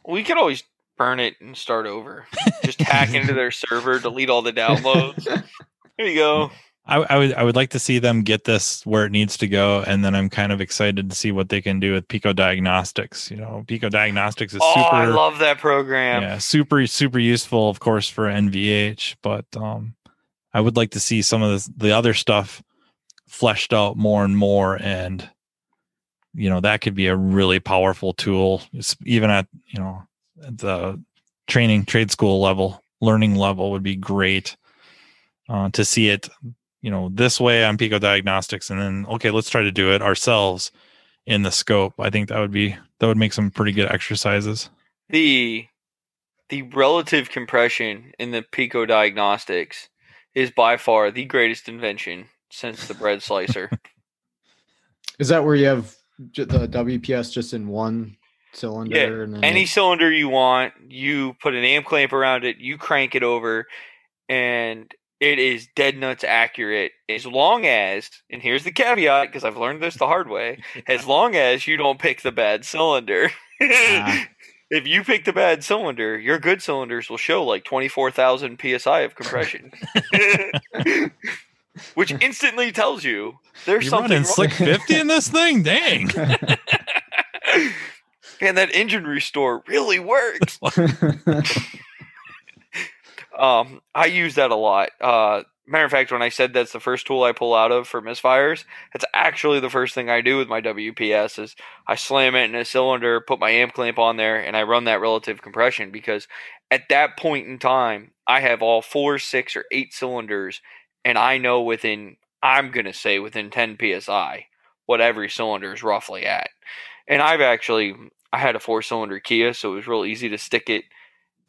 We could always burn it and start over. Just hack into their server, delete all the downloads. There you go. I, I would I would like to see them get this where it needs to go, and then I'm kind of excited to see what they can do with Pico Diagnostics. You know, Pico Diagnostics is oh, super. I love that program. Yeah, super super useful, of course, for N V H. But um, I would like to see some of the the other stuff fleshed out more and more, and you know that could be a really powerful tool, it's even at you know at the training trade school level, learning level would be great uh, to see it. You know, this way on Pico Diagnostics, and then, okay, let's try to do it ourselves in the scope. I think that would be, that would make some pretty good exercises. The, the relative compression in the Pico Diagnostics is by far the greatest invention since the bread slicer. Is that where you have the W P S just in one cylinder? Yeah, and then any it's... cylinder you want, you put an amp clamp around it, you crank it over, and it is dead nuts accurate as long as, and here's the caveat because I've learned this the hard way, as long as you don't pick the bad cylinder. Yeah. If you pick the bad cylinder, your good cylinders will show like twenty-four thousand P S I of compression. Which instantly tells you there's You're something running wrong. Slick fifty in this thing? Dang. Man, that engine restore really works. Um, I use that a lot. Uh, matter of fact, when I said that's the first tool I pull out of for misfires, that's actually the first thing I do with my W P S is I slam it in a cylinder, put my amp clamp on there, and I run that relative compression because at that point in time, I have all four, six, or eight cylinders, and I know within, I'm going to say within ten P S I, what every cylinder is roughly at. And I've actually, I had a four-cylinder Kia, so it was real easy to stick it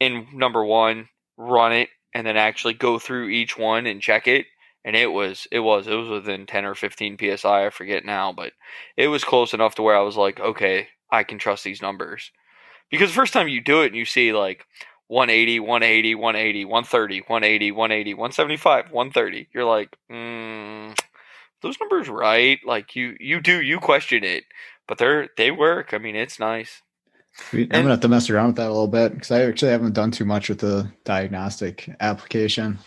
in number one, run it, and then actually go through each one and check it, and it was it was it was within ten or fifteen P S I, I forget now, but it was close enough to where I was like, okay, I can trust these numbers, because the first time you do it and you see like one eighty, one eighty, one eighty, one thirty, one eighty, one eighty, one seventy-five, one thirty, you're like, mm, those numbers right? Like you you do you question it, but they're they work. I mean, it's nice. I'm gonna have to mess around with that a little bit because I actually haven't done too much with the diagnostic application.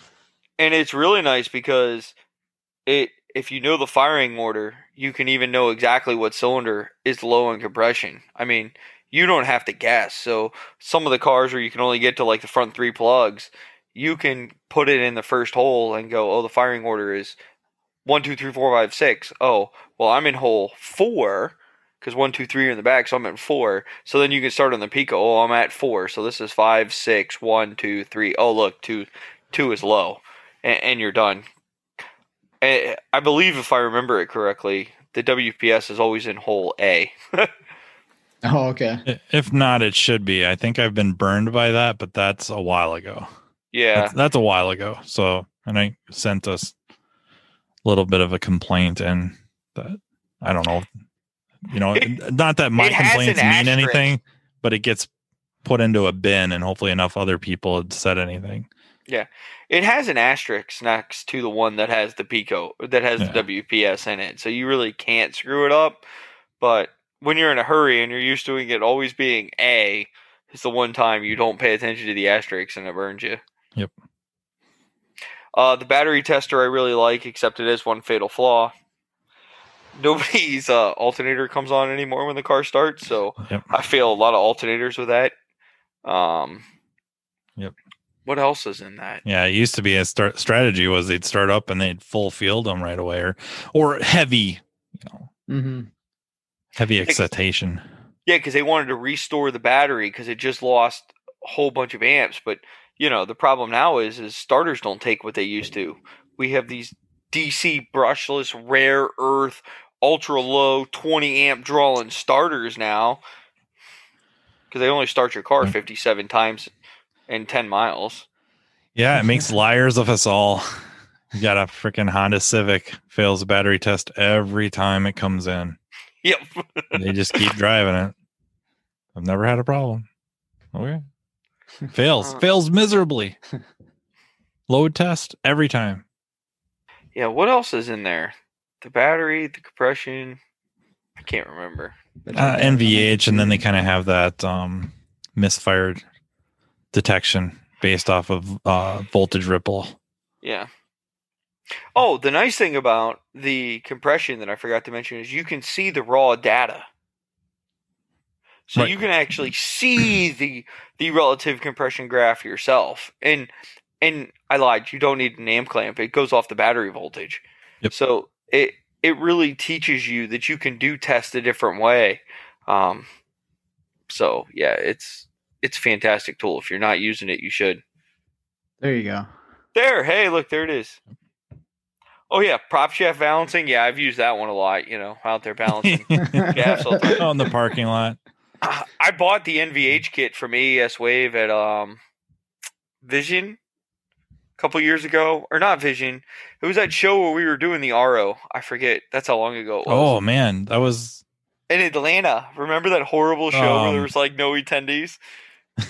And it's really nice because it, if you know the firing order, you can even know exactly what cylinder is low in compression. I mean, you don't have to guess. So some of the cars where you can only get to like the front three plugs, you can put it in the first hole and go, oh, the firing order is one, two, three, four, five, six. Oh, well, I'm in hole four. Because one, two, three are in the back, so I'm at four. So then you can start on the Pico. Oh, I'm at four. So this is five, six, one, two, three. Oh, look, two, two is low, and, and you're done. And I believe, if I remember it correctly, the W P S is always in hole A. Oh, okay. If not, it should be. I think I've been burned by that, but that's a while ago. Yeah, that's, that's a while ago. So, and I sent us a little bit of a complaint, and that I don't know. You know, it, not that my complaints an mean asterisk. anything, but it gets put into a bin, and hopefully enough other people had said anything. Yeah, it has an asterisk next to the one that has the Pico, that has yeah. the W P S in it, so you really can't screw it up. But when you're in a hurry and you're used to it always being A, it's the one time you don't pay attention to the asterisk and it burns you. Yep. Uh, the battery tester I really like, except it is one fatal flaw. Nobody's uh, alternator comes on anymore when the car starts, so yep. I fail a lot of alternators with that. Um, yep. What else is in that? Yeah, it used to be a start strategy was they'd start up and they'd full field them right away, or or heavy, you know, mm-hmm. heavy excitation. Yeah, because they wanted to restore the battery because it just lost a whole bunch of amps. But, you know, the problem now is, is starters don't take what they used to. We have these D C brushless, rare earth, ultra-low, twenty amp drawing starters now because they only start your car fifty-seven times in ten miles. Yeah, it makes liars of us all. You got a freaking Honda Civic, fails the battery test every time it comes in. Yep. They just keep driving it. I've never had a problem. Okay. Fails. Fails miserably. Load test every time. Yeah, what else is in there? The battery, the compression. I can't remember. Uh, N V H, and then they kind of have that um, misfired detection based off of uh, voltage ripple. Yeah. Oh, the nice thing about the compression that I forgot to mention is you can see the raw data. So right. You can actually see the the relative compression graph yourself. And and I lied, you don't need an amp clamp. It goes off the battery voltage. Yep. So it it really teaches you that you can do tests a different way. Um, so yeah, it's it's a fantastic tool. If you're not using it, you should. There you go. There, hey, look, there it is. Oh, yeah, prop shaft balancing. Yeah, I've used that one a lot, you know, out there balancing gas all the time. On the parking lot. Uh, I bought the N V H kit from A S C Wave at um, Vision a couple years ago. Or not Vision. It was that show where we were doing the R O. I forget. That's how long ago it was. Oh, man. That was... in Atlanta. Remember that horrible show um... where there was, like, no attendees?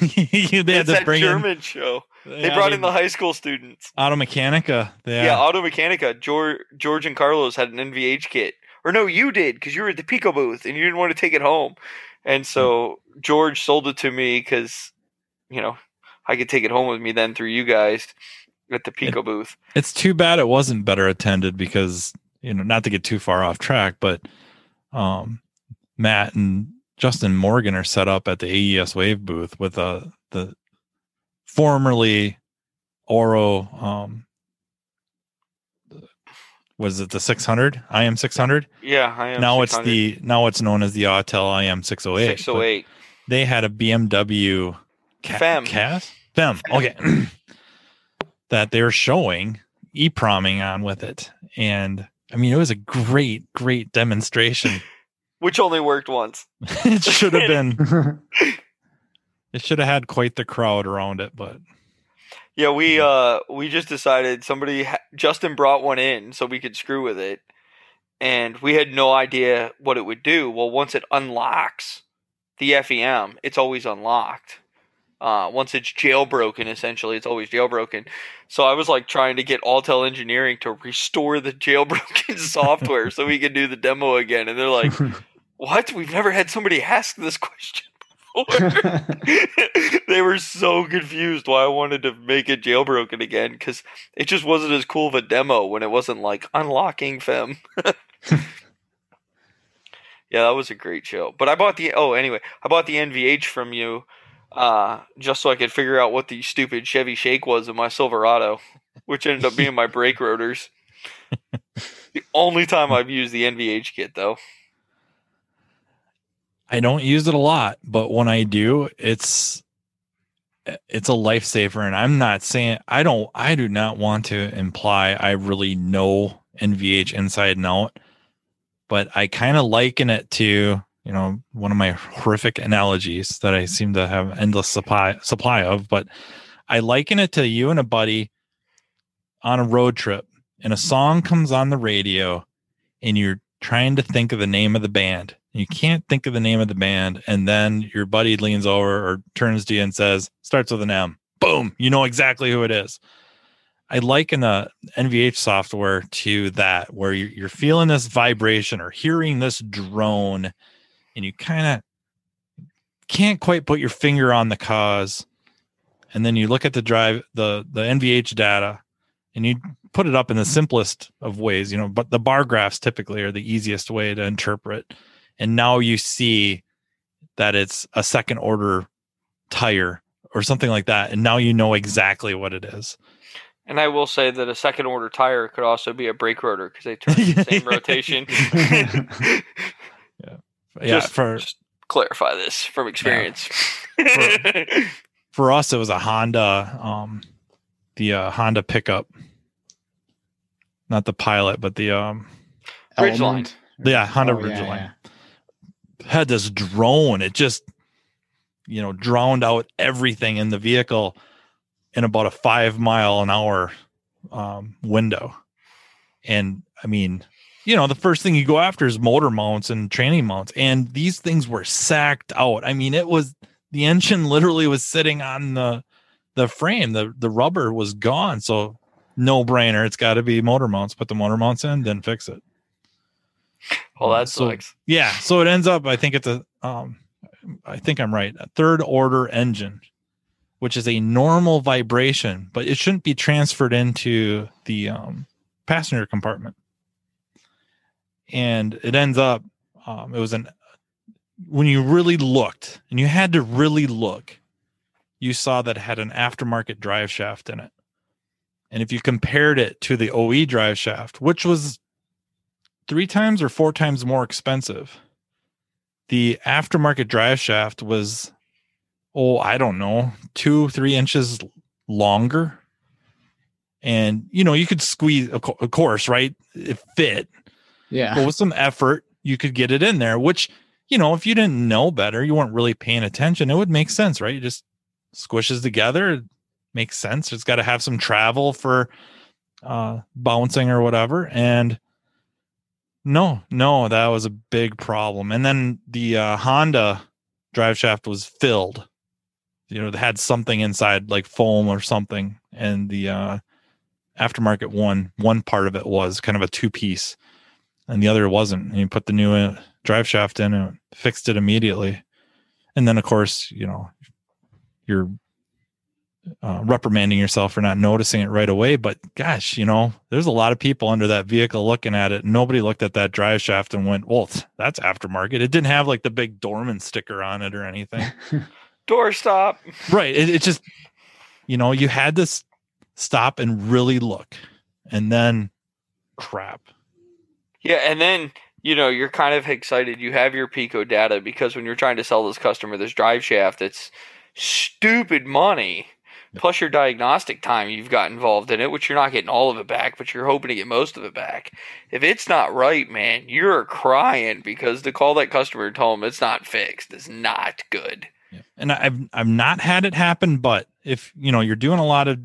you, they had it's to that bring German in, show. They, they brought in the high school students. Auto Mechanica. Yeah, yeah Auto Mechanica. George, George and Carlos had an N V H kit. Or no, you did because you were at the Pico booth and you didn't want to take it home. And so George sold it to me because, you know, I could take it home with me then through you guys at the Pico it, booth. It's too bad it wasn't better attended because, you know, not to get too far off track, but um, Matt and Justin Morgan are set up at the A E S Wave booth with uh, the formerly Oro, um, was it the six hundred? I M six hundred? Yeah, I M six hundred. Now it's the now it's known as the Autel I M six oh eight. six oh eight. They had a B M W ca- F E M. Cast? F E M. Okay. that they're showing e-proming on with it. And I mean, it was a great, great demonstration. Which only worked once. it should have been. It should have had quite the crowd around it, but. Yeah, we yeah. uh we just decided somebody, Justin brought one in so we could screw with it. And we had no idea what it would do. Well, once it unlocks the F E M, it's always unlocked. Uh, once it's jailbroken, essentially, it's always jailbroken. So I was like trying to get Autel Engineering to restore the jailbroken software so we could do the demo again. And they're like, what? We've never had somebody ask this question before. They were so confused why I wanted to make it jailbroken again because it just wasn't as cool of a demo when it wasn't like unlocking F E M. Yeah, that was a great show. But I bought the, oh, anyway, I bought the N V H from you. Uh, just so I could figure out what the stupid Chevy shake was in my Silverado, which ended up being my brake rotors. The only time I've used the N V H kit, though. I don't use it a lot, but when I do, it's it's a lifesaver. And I'm not saying I don't. I do not want to imply I really know N V H inside and out, but I kind of liken it to. You know, one of my horrific analogies that I seem to have endless supply supply of, but I liken it to you and a buddy on a road trip and a song comes on the radio and you're trying to think of the name of the band. You can't think of the name of the band. And then your buddy leans over or turns to you and says, starts with an M. Boom. You know exactly who it is. I liken the N V H software to that, where you're feeling this vibration or hearing this drone. And you kind of can't quite put your finger on the cause. And then you look at the drive, the, the N V H data, and you put it up in the simplest of ways, you know, but the bar graphs typically are the easiest way to interpret. And now you see that it's a second order tire or something like that. And now you know exactly what it is. And I will say that a second order tire could also be a brake rotor because they turn the same rotation. Yeah. Yeah, just, for just clarify this from experience. Yeah. For, for us, it was a Honda, um, the uh, Honda pickup, not the Pilot, but the um, Ridgeline. Yeah, Honda oh, Ridgeline yeah, yeah. had this drone. It just, you know, drowned out everything in the vehicle in about a five mile an hour um, window. And I mean, you know, the first thing you go after is motor mounts and tranny mounts. And these things were sacked out. I mean, it was, the engine literally was sitting on the, the frame, the, the rubber was gone. So no brainer. It's got to be motor mounts, put the motor mounts in, then fix it. Well, that sucks. So, yeah. So it ends up, I think it's a, um, I think I'm right. A third order engine, which is a normal vibration, but it shouldn't be transferred into the um, passenger compartment. And it ends up, um, it was an, when you really looked, and you had to really look, you saw that it had an aftermarket drive shaft in it. And if you compared it to the O E drive shaft, which was three times or four times more expensive, the aftermarket drive shaft was, oh, I don't know, two, three inches longer. And, you know, you could squeeze, of course, right? It fit. Yeah. But with some effort, you could get it in there, which, you know, if you didn't know better, you weren't really paying attention, it would make sense, right? It just squishes together. It makes sense. It's got to have some travel for uh, bouncing or whatever. And no, no, that was a big problem. And then the uh, Honda drive shaft was filled, you know, it had something inside like foam or something. And the uh, aftermarket one, one part of it was kind of a two piece and the other wasn't. And you put the new uh, drive shaft in and it fixed it immediately. And then of course, you know, you're uh, reprimanding yourself for not noticing it right away. But gosh, you know, there's a lot of people under that vehicle looking at it. Nobody looked at that drive shaft and went, well, that's aftermarket. It didn't have like the big Dorman sticker on it or anything. Door stop. Right. It, it just, you know, you had to stop and really look, and then crap. Yeah. And then, you know, you're kind of excited. You have your Pico data because when you're trying to sell this customer this drive shaft, it's stupid money. Plus your diagnostic time you've got involved in it, which you're not getting all of it back, but you're hoping to get most of it back. If it's not right, man, you're crying because to call that customer and tell them it's not fixed is not good. Yeah. And I've I've not had it happen, but if you know you're doing a lot of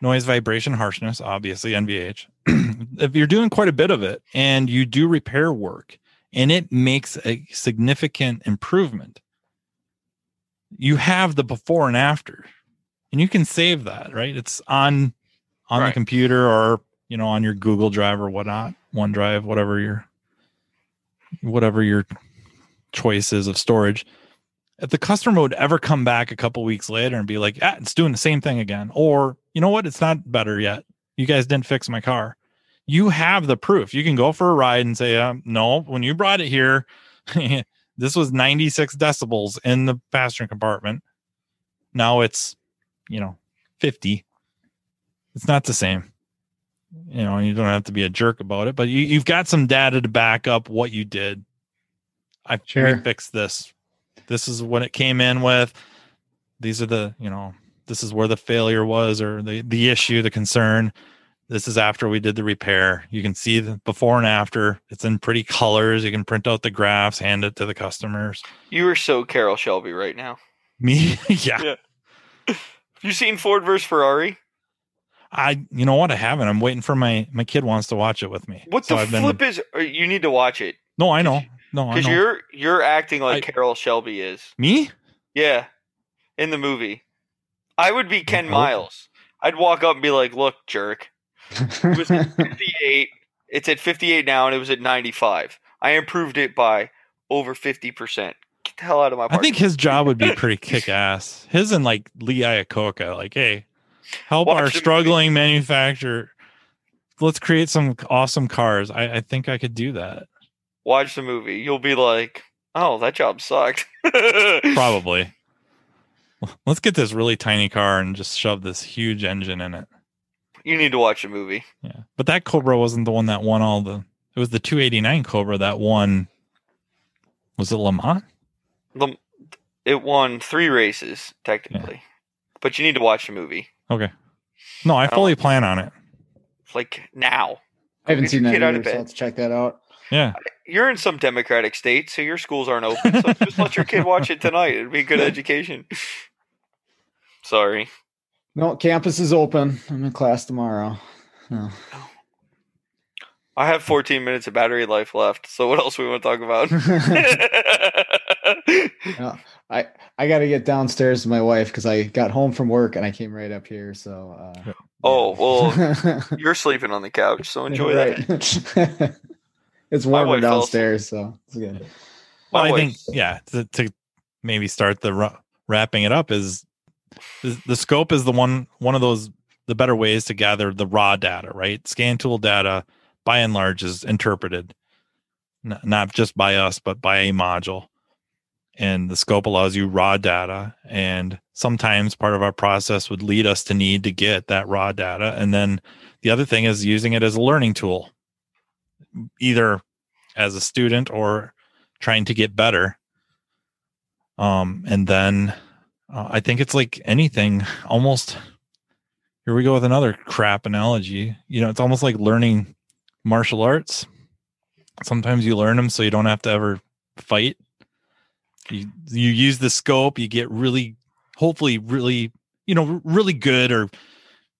noise, vibration, harshness, obviously N V H. If you're doing quite a bit of it and you do repair work and it makes a significant improvement, you have the before and after. And you can save that, right? It's on on right. the computer or, you know, on your Google Drive or whatnot, OneDrive, whatever your whatever your choice is of storage. If the customer would ever come back a couple weeks later and be like, ah, it's doing the same thing again, or you know what, it's not better yet. You guys didn't fix my car. You have the proof. You can go for a ride and say, um, no, when you brought it here, this was ninety-six decibels in the passenger compartment. Now it's, you know, fifty. It's not the same. You know, you don't have to be a jerk about it, but you, you've got some data to back up what you did. I've sure. fixed this. This is what it came in with. These are the, you know, this is where the failure was or the, the issue, the concern. This is after we did the repair. You can see the before and after. It's in pretty colors. You can print out the graphs, hand it to the customers. You are so Carroll Shelby right now. Me? yeah. yeah. You seen Ford versus Ferrari? I, you know what, I haven't. I'm waiting for my my kid wants to watch it with me. What so the I've flip been, is? You need to watch it. No, I know. No, because you're you're acting like I, Carroll Shelby is. Me? Yeah, in the movie, I would be Ken Miles. I'd walk up and be like, "Look, jerk, it was at fifty-eight. It's at fifty-eight now, and it was at ninety-five. I improved it by over fifty percent." Get the hell out of my party. I think his job would be pretty kick-ass. His and like Lee Iacocca, like, hey, help Watch our struggling movie. Manufacturer. Let's create some awesome cars. I, I think I could do that. Watch the movie. You'll be like, oh, that job sucked. Probably. Let's get this really tiny car and just shove this huge engine in it. You need to watch the movie. Yeah, but that Cobra wasn't the one that won all the... It was the two eighty-nine Cobra that won... Was it Le Mans? the it won three races technically, yeah. But you need to watch the movie. Okay. No, I fully um, plan on it. Like now, I haven't seen that either, so let's check that out. Yeah, you're in some Democratic state, so your schools aren't open. So just let your kid watch it tonight. It'd be good education. Sorry. No, campus is open. I'm in class tomorrow. No. I have fourteen minutes of battery life left. So what else we want to talk about? No, I I got to get downstairs to my wife because I got home from work and I came right up here. So. Uh, oh well, you're sleeping on the couch, so enjoy right. that. It's warmer downstairs, so it's good. Well, I think yeah. To, to maybe start the wrapping it up is, is the scope is the one one of those the better ways to gather the raw data, right? Scan tool data, by and large, is interpreted, N- not just by us, but by a module. And the scope allows you raw data. And sometimes part of our process would lead us to need to get that raw data. And then the other thing is using it as a learning tool, either as a student or trying to get better. Um, and then uh, I think it's like anything almost, here we go with another crap analogy. You know, it's almost like learning martial arts. Sometimes you learn them so you don't have to ever fight. You, you use the scope, you get really, hopefully really, you know, really good or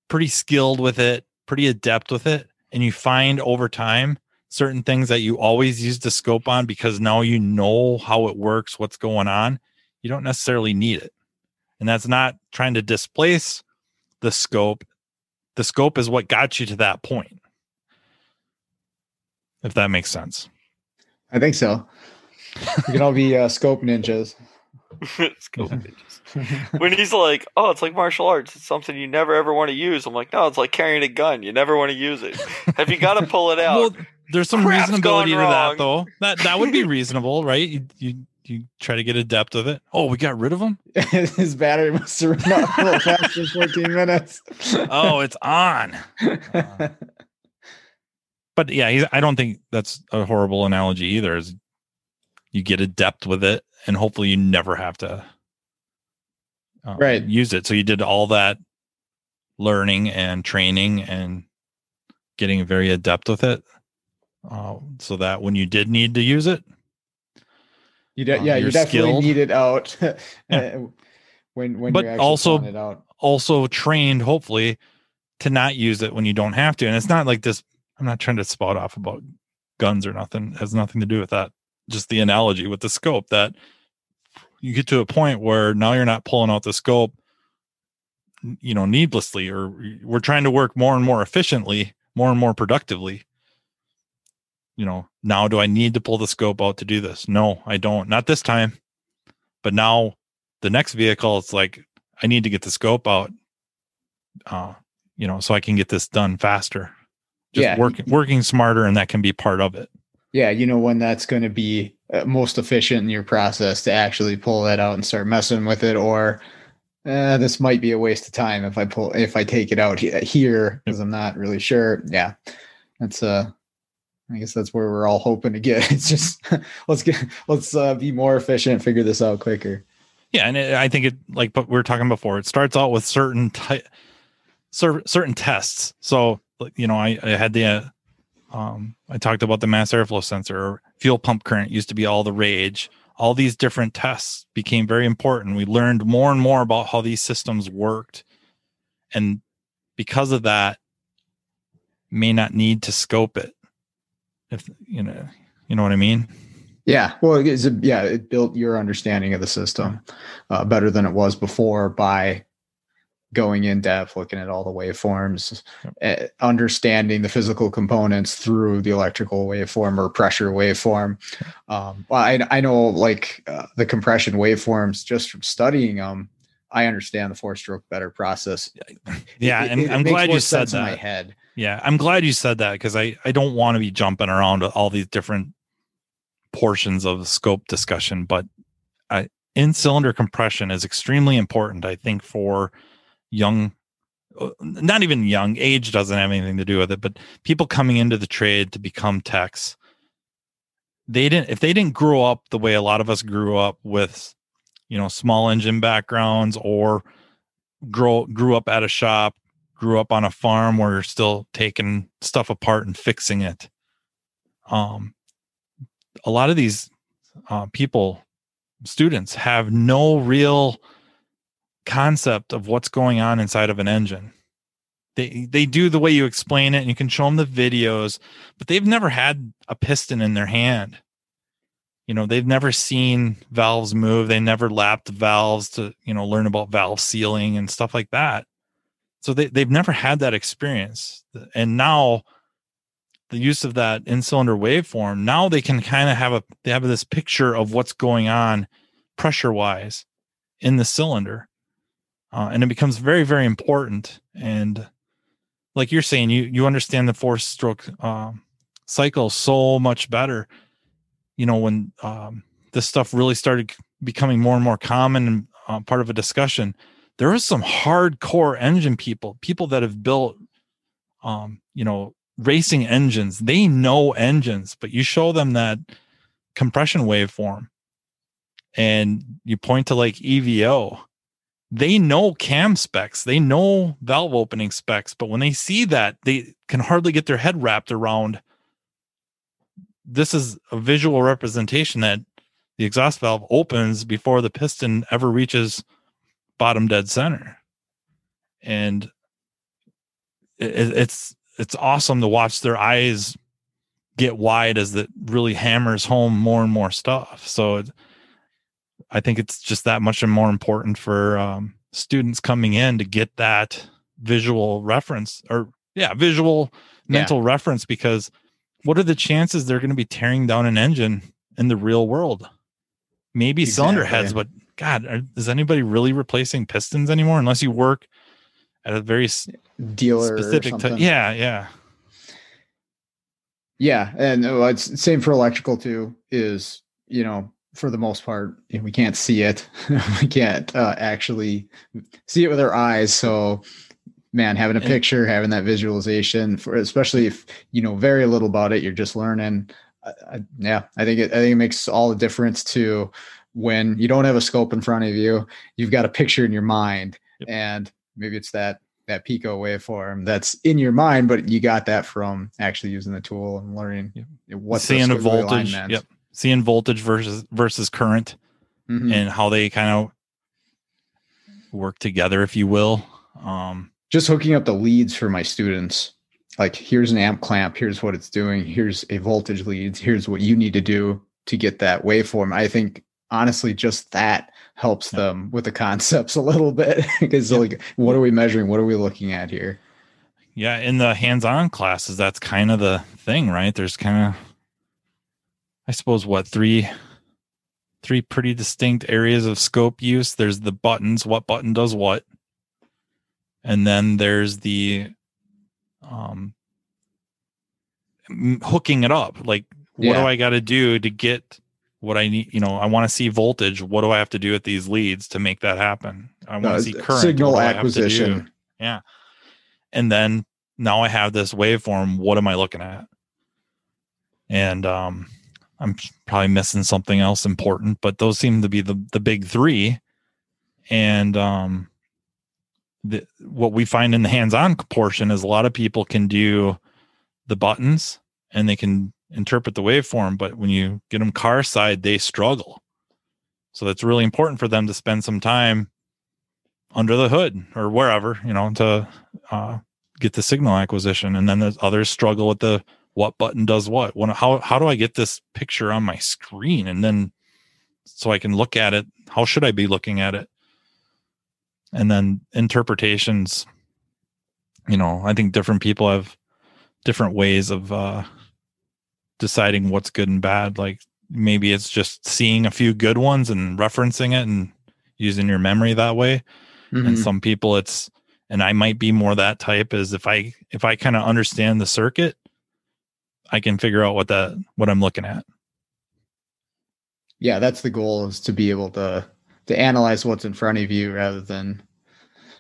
pretty skilled with it, pretty adept with it. And you find over time certain things that you always use the scope on because now you know how it works, what's going on. You don't necessarily need it. And that's not trying to displace the scope. The scope is what got you to that point. If that makes sense. I think so. We can all be uh, scope ninjas. Scope ninjas. When he's like, "Oh, it's like martial arts. It's something you never ever want to use." I'm like, "No, it's like carrying a gun. You never want to use it. Have you got to pull it out?" Well, there's some Crap's reasonability to that, though. That that would be reasonable, right? You you, you try to get adept with it. Oh, we got rid of him. His battery must have run out a little fast in fourteen minutes. Oh, it's on. Uh, but yeah, he's, I don't think that's a horrible analogy either. Is you get adept with it, and hopefully you never have to um, right. use it. So you did all that learning and training and getting very adept with it, uh, so that when you did need to use it, you de- um, yeah, you definitely skilled. Need it out yeah. when when but you're actually also it out. Also trained, hopefully, to not use it when you don't have to. And it's not like this. I'm not trying to spout off about guns or nothing. It has nothing to do with that. Just the analogy with the scope that you get to a point where now you're not pulling out the scope, you know, needlessly, or we're trying to work more and more efficiently, more and more productively. You know, now do I need to pull the scope out to do this? No, I don't. Not this time. But now the next vehicle, it's like, I need to get the scope out, uh, you know, so I can get this done faster. Just yeah. work, working smarter. And that can be part of it. Yeah, you know when that's going to be most efficient in your process to actually pull that out and start messing with it, or eh, this might be a waste of time if I pull if I take it out here because I'm not really sure. Yeah, that's uh, I guess that's where we're all hoping to get. It's just let's get let's uh, be more efficient, figure this out quicker. Yeah, and it, I think it like we were talking before. It starts out with certain ty- certain tests. So you know, I, I had the. Uh, Um, I talked about the mass airflow sensor, fuel pump current used to be all the rage. All these different tests became very important. We learned more and more about how these systems worked. And because of that, may not need to scope it. If you know, you know what I mean? Yeah. Well, it is a, yeah, it built your understanding of the system uh, better than it was before by going in depth, looking at all the waveforms, yep. uh, understanding the physical components through the electrical waveform or pressure waveform. Um, well, I, I know like uh, the compression waveforms just from studying them, I understand the four stroke better process. Yeah. It, and it, it I'm glad you said that. In my head. Yeah. I'm glad you said that because I, I don't want to be jumping around to all these different portions of the scope discussion, but I, in cylinder compression is extremely important, I think, for young, not even young, age doesn't have anything to do with it, but people coming into the trade to become techs they didn't, if they didn't grow up the way a lot of us grew up with, you know, small engine backgrounds, or grow, grew up at a shop, grew up on a farm where you're still taking stuff apart and fixing it. Um, a lot of these uh, people, students, have no real concept of what's going on inside of an engine. They they do the way you explain it, and you can show them the videos, but they've never had a piston in their hand. You know, they've never seen valves move. They never lapped valves to, you know, learn about valve sealing and stuff like that. So they, they've never had that experience. And now the use of that in-cylinder waveform, now they can kind of have a, they have this picture of what's going on pressure-wise in the cylinder. Uh, and it becomes very, very important. And like you're saying, you you understand the four-stroke uh, cycle so much better. You know, when um, this stuff really started becoming more and more common and uh, part of a discussion, there was some hardcore engine people, people that have built, um, you know, racing engines. They know engines, but you show them that compression waveform and you point to like E V O. They know cam specs. They know valve opening specs. But when they see that, they can hardly get their head wrapped around. This is a visual representation that the exhaust valve opens before the piston ever reaches bottom dead center. And it, it's, it's awesome to watch their eyes get wide as that really hammers home more and more stuff. So it, I think it's just that much more important for um, students coming in to get that visual reference or yeah, visual yeah. mental reference, because what are the chances they're going to be tearing down an engine in the real world? Maybe exactly. cylinder heads, but God, are, is anybody really replacing pistons anymore? Unless you work at a very dealer specific type. Yeah. Yeah. Yeah. And it's same for electrical too, is, you know, for the most part, we can't see it. We can't uh, actually see it with our eyes. So man, having a picture, having that visualization, for especially if you know very little about it, you're just learning. I, I, yeah, I think it. I think it makes all the difference to when you don't have a scope in front of you. You've got a picture in your mind, yep. and maybe it's that that Pico waveform that's in your mind, but you got that from actually using the tool and learning yep. what seeing the a voltage, yep, seeing voltage versus versus current, mm-hmm. and how they kind of work together, if you will. Um, Just hooking up the leads for my students. Like, here's an amp clamp. Here's what it's doing. Here's a voltage lead. Here's what you need to do to get that waveform. I think, honestly, just that helps yeah. them with the concepts a little bit. Because, yeah. like, what are we measuring? What are we looking at here? Yeah, in the hands-on classes, that's kind of the thing, right? There's kind of, I suppose, what, three, three pretty distinct areas of scope use. There's the buttons, what button does what. And then there's the um, hooking it up. Like, what yeah. do I got to do to get what I need? You know, I want to see voltage. What do I have to do with these leads to make that happen? I want to no, see current. Signal acquisition. Yeah. And then now I have this waveform. What am I looking at? And um, I'm probably missing something else important, but those seem to be the, the big three. And, um, The, what we find in the hands-on portion is a lot of people can do the buttons and they can interpret the waveform, but when you get them car side, they struggle. So that's really important for them to spend some time under the hood or wherever, you know, to uh, get the signal acquisition. And then the others struggle with the what button does what. When, how how do I get this picture on my screen? And then so I can look at it, how should I be looking at it? And then interpretations, you know, I think different people have different ways of uh, deciding what's good and bad. Like, maybe it's just seeing a few good ones and referencing it and using your memory that way. Mm-hmm. And some people it's, and I might be more that type, is if I, if I kind of understand the circuit, I can figure out what that, what I'm looking at. Yeah. That's the goal, is to be able to, to analyze what's in front of you rather than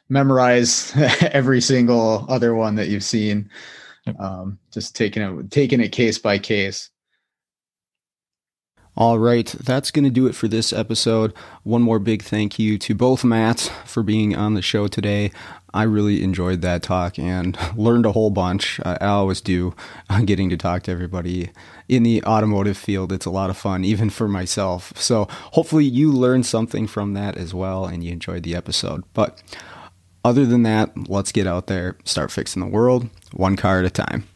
memorize every single other one that you've seen. Yep. Um, just taking it, taking it case by case. All right, that's going to do it for this episode. One more big thank you to both Matts for being on the show today. I really enjoyed that talk and learned a whole bunch. Uh, I always do uh, getting to talk to everybody in the automotive field. It's a lot of fun, even for myself. So hopefully you learned something from that as well and you enjoyed the episode. But other than that, let's get out there, start fixing the world one car at a time.